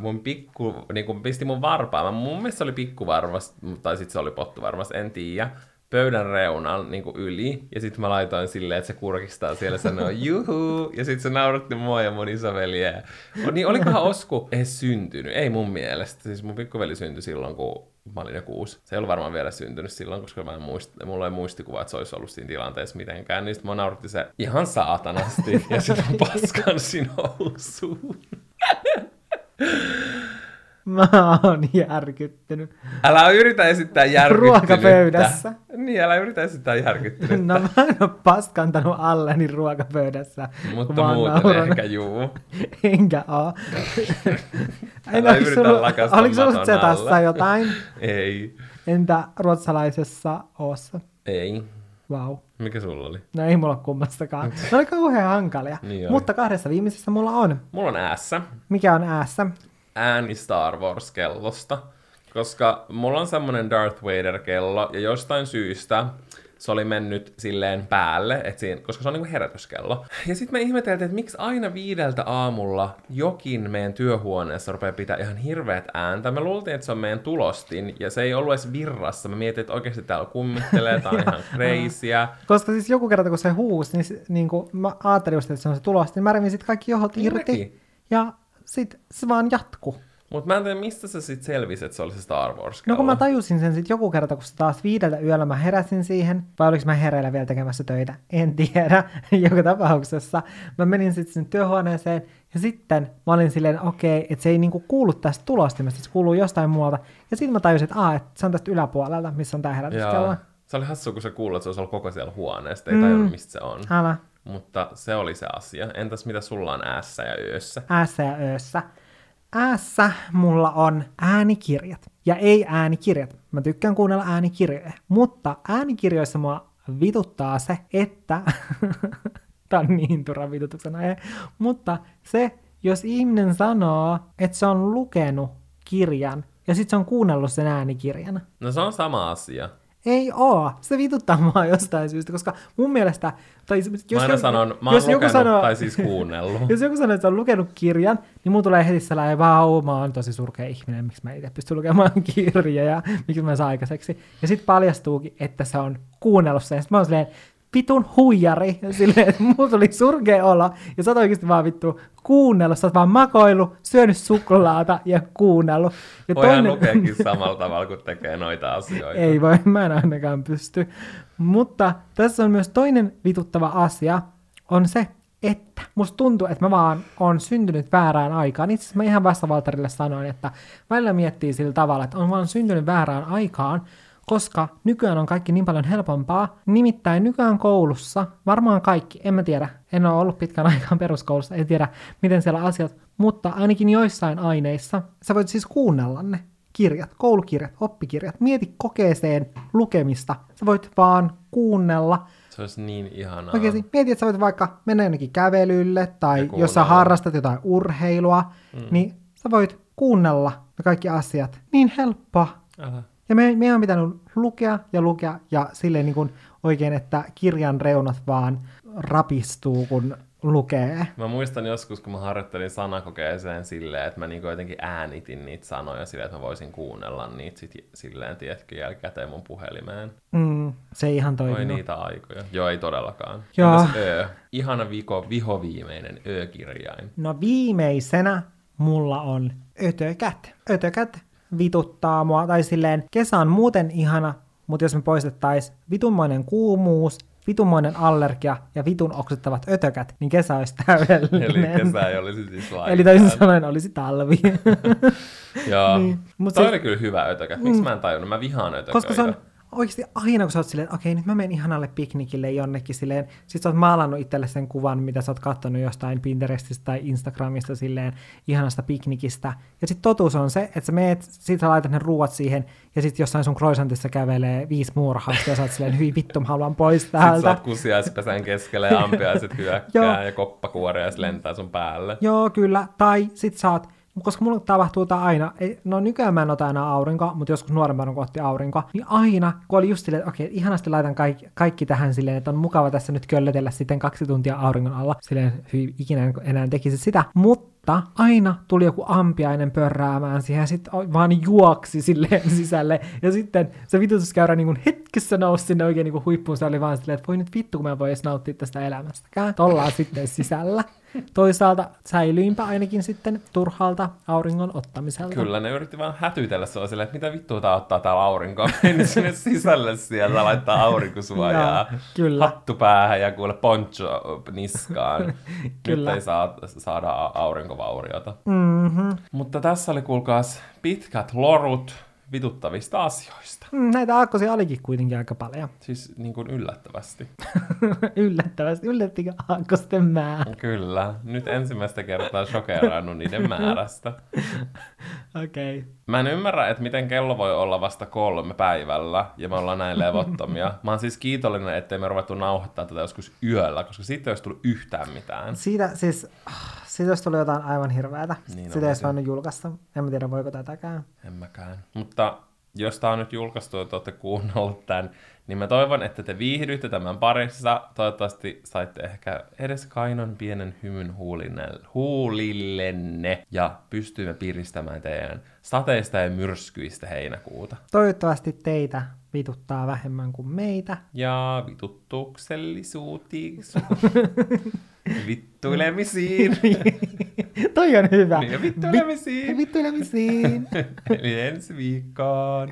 mun pikku, niin kun pistin mun varpaa, mun mielestä se oli pikkuvarvas, tai sitten se oli pottuvarvas, en tiedä, pöydän reunan niin yli, ja sitten mä laitoin silleen, että se kurkistaa siellä, sanoo juhu, ja sitten se nauratti mua ja mun isoveljeä. Niin olikohan Osku edes syntynyt, ei mun mielestä, siis mun pikkuveli syntyi silloin, kun mä olin jo 6. Se ei ollut varmaan vielä syntynyt silloin, koska mä mulla ei muistikuva, että se olisi ollut siinä tilanteessa mitenkään, niin sit mä nauratti se ihan saatanasti, ja sitten mä paskansin housuun. Mä oon järkyttynyt. Älä yritä esittää järkyttynyttä. Ruokapöydässä. Niin, älä yritä esittää järkyttynyttä. No mä en oo paskantanut alleni ruokapöydässä. Mutta muuten nauran. Ehkä juu. Enkä oo. Älä yritä lakasta maton alla. Oliko sulla setassa jotain? Ei. Entä ruotsalaisessa oossa? Ei. Vau. Wow. Mikä sulla oli? No ei mulla kummastakaan. Ne oli kauhean hankalia. Niin mutta kahdessa viimeisessä mulla on. Mulla on äässä. Mikä on äässä? Ääni Star Wars-kellosta. Koska mulla on semmonen Darth Vader-kello, ja jostain syystä se oli mennyt silleen päälle, et siinä, koska se on niinku herätyskello. Ja sit me ihmeteltiin, että miksi aina 5 aamulla jokin meidän työhuoneessa rupeaa pitää ihan hirveät ääntä. Me luultiin, että se on meidän tulostin, ja se ei ollut edes virrassa. Me mietin, että oikeesti täällä kummittelee, tää on ihan crazyä. Koska siis joku kerta, kun se huusi, niin, mä ajattelin just, että se on se tulostin. Mä revin sit kaikki johot irti, ja sit se vaan jatkuu. Mut mä en tiedä, mistä sä sit selvisi, että se oli se Star Wars. No kun mä tajusin sen sit joku kerta, kun se taas 5 yöllä mä heräsin siihen, vai oliko mä hereillä vielä tekemässä töitä, en tiedä, joka tapauksessa. Mä menin sit sinne työhuoneeseen, ja sitten mä olin silleen, okei, että se ei niinku kuulu tästä tulostimesta, se kuuluu jostain muualta. Ja sit mä tajusin, että et se on tästä yläpuolelta, missä on tää herätyskello. Se oli hassua, kun sä kuulut, että se olisi ollut koko siellä huoneesta, ei tajunnut, mistä se on. Hala. Mutta se oli se asia. Entäs mitä sulla on äässä ja öössä? Äässä ja öössä. Äässä mulla on äänikirjat. Ja ei äänikirjat. Mä tykkään kuunnella äänikirjoja. Mutta äänikirjoissa mua vituttaa se, että... Tää on niin turha vitutuksen aihe. Mutta se, jos ihminen sanoo, että se on lukenut kirjan, ja sit se on kuunnellut sen äänikirjana. No se on sama asia. Ei oo. Se vituttaa mua jostain syystä, koska mun mielestä... Tai jos jos joku sanoo, että on lukenut kirjan, niin mun tulee heti sellainen, vau, mä oon tosi surkea ihminen, miksi mä itse pystyn lukemaan kirjoja, miksi mä saan aikaiseksi. Ja sit paljastuukin, että se on kuunnellut sen. Sitten mä oon silleen, vitun huijari, silleen, että mulla tuli surkea olla, ja sä oot oikeesti vaan vittu kuunnellut, sä oot vaan makoillut, syönyt suklaata ja kuunnellut. Ja voihan lukeekin samalla tavalla, kun tekee noita asioita. Ei voi, mä en ainakaan pysty. Mutta tässä on myös toinen vituttava asia, on se, että musta tuntuu, että mä vaan oon syntynyt väärään aikaan. Itse asiassa mä ihan vasta Valtterille sanoin, että välillä miettii sillä tavalla, että on vaan syntynyt väärään aikaan, koska nykyään on kaikki niin paljon helpompaa. Nimittäin nykyään koulussa, varmaan kaikki, en mä tiedä, en ole ollut pitkän aikaan peruskoulussa, en tiedä miten siellä asiat, mutta ainakin joissain aineissa sä voit siis kuunnella ne kirjat, koulukirjat, oppikirjat, mieti kokeeseen lukemista, sä voit vaan kuunnella. Se olisi niin ihanaa. Oikeasti, mieti, että sä voit vaikka mennä jonnekin kävelylle, tai jos sä harrastat jotain urheilua, niin sä voit kuunnella ne kaikki asiat. Niin helppoa. Aha. Ja me on pitänyt lukea ja silleen niin kuin oikein, että kirjan reunat vaan rapistuu, kun lukee. Mä muistan joskus, kun mä harjoittelin sanakokeeseen silleen, että mä niinku jotenkin äänitin niitä sanoja silleen, että mä voisin kuunnella niitä sit silleen, tiedätkö, jälkikäteen mun puhelimeen. Se ei ihan toiminut. Oi niitä aikoja. Joo, ei todellakaan. Joo. Entäs Ö? Ihana vihoviimeinen Ö-kirjain. No viimeisenä mulla on ötökät. Ötökät vituttaa mua, tai silleen kesä on muuten ihana, mutta jos me poistettais vitunmoinen kuumuus, vitunmoinen allergia ja vitun oksettavat ötökät, niin kesä olisi täydellinen. Eli kesä ei olisi siis lainkaan. Eli toisin sanoen olisi talvi. Joo. Niin. Toi oli kyllä hyvä ötökät. Miksi mä en tajunnut? Mä vihaan ötököitä. Koska se on oikeasti aina, kun sä oot silleen, okei, nyt mä menen ihanalle piknikille jonnekin silleen. Sit sä oot maalannut itselle sen kuvan, mitä sä oot kattonut jostain Pinterestistä tai Instagramista silleen ihanasta piknikistä. Ja sit totuus on se, että sä meet, sit sä laitat ne ruuat siihen, ja sit jossain sun croissantissa kävelee 5 muurahasta, ja sä oot silleen, hyi vittu, mä haluan pois täältä. Sit sä oot kusiaispesän keskellä ja ampiaiset hyökkää, ja koppakuoriais lentää sun päälle. Joo, kyllä. Tai sit sä oot, koska mulla tapahtuu tää aina, no nykyään mä en ota enää aurinkoa, mutta joskus nuorempana kun otti aurinkoa, niin aina, kun oli just silleen, että okei, ihanasti laitan kaikki tähän silleen, että on mukava tässä nyt köllötellä sitten 2 tuntia auringon alla, silleen ikinä enää tekisi sitä, mutta aina tuli joku ampiainen pörräämään siihen, ja sit vaan juoksi silleen sisälle, ja sitten se vitutuskäyrä niin kuin hetkessä nousi sinne oikein niin kuin huippuun, se oli vaan silleen, että voi nyt vittu, kun mä en voi edes nauttia tästä elämästäkään, tollaan sitten sisällä. Toisaalta säilyinpä ainakin sitten turhalta auringon ottamiselta. Kyllä, ne yritti vaan hätytellä sellaiselle, että mitä vittua tää ottaa täällä aurinkoa. Meni sinne sisälle sieltä, laittaa aurinkosuojaa, no, hattu päähän ja kuule poncho niskaan. Nyt ei saada aurinkovauriota. Mm-hmm. Mutta tässä oli kuulkaas pitkät lorut vituttavista asioista. Näitä aakkosia olikin kuitenkin aika paljon. Siis niin kuin yllättävästi. Yllättävästi. Yllättikö aakkosten määrä? Kyllä. Nyt ensimmäistä kertaa shokerannut niiden määrästä. Okei. Okay. Mä en ymmärrä, että miten kello voi olla vasta 3 päivällä, ja me ollaan näin levottomia. Mä oon siis kiitollinen, ettei me ruvettu nauhoittaa tätä joskus yöllä, koska siitä ei olisi tullut yhtään mitään. Siitä olisi tullut jotain aivan hirveätä. Niin sitä ei olisi voinut julkaista. En mä tiedä, voiko tätäkään. En mäkään. Mutta jos tää on nyt julkaistu, että olette kuunnellut tän, niin mä toivon, että te viihdyitte tämän parissa. Toivottavasti saitte ehkä edes kainon pienen hymyn huulillenne. Ja pystyimme piristämään teidän sateista ja myrskyistä heinäkuuta. Toivottavasti teitä vituttaa vähemmän kuin meitä. Ja vituttuksellisuutiin. Vittuilemisiin. Toi on hyvä. Vittuilemisiin. Vittuilemisiin. Eli ensi viikkoon.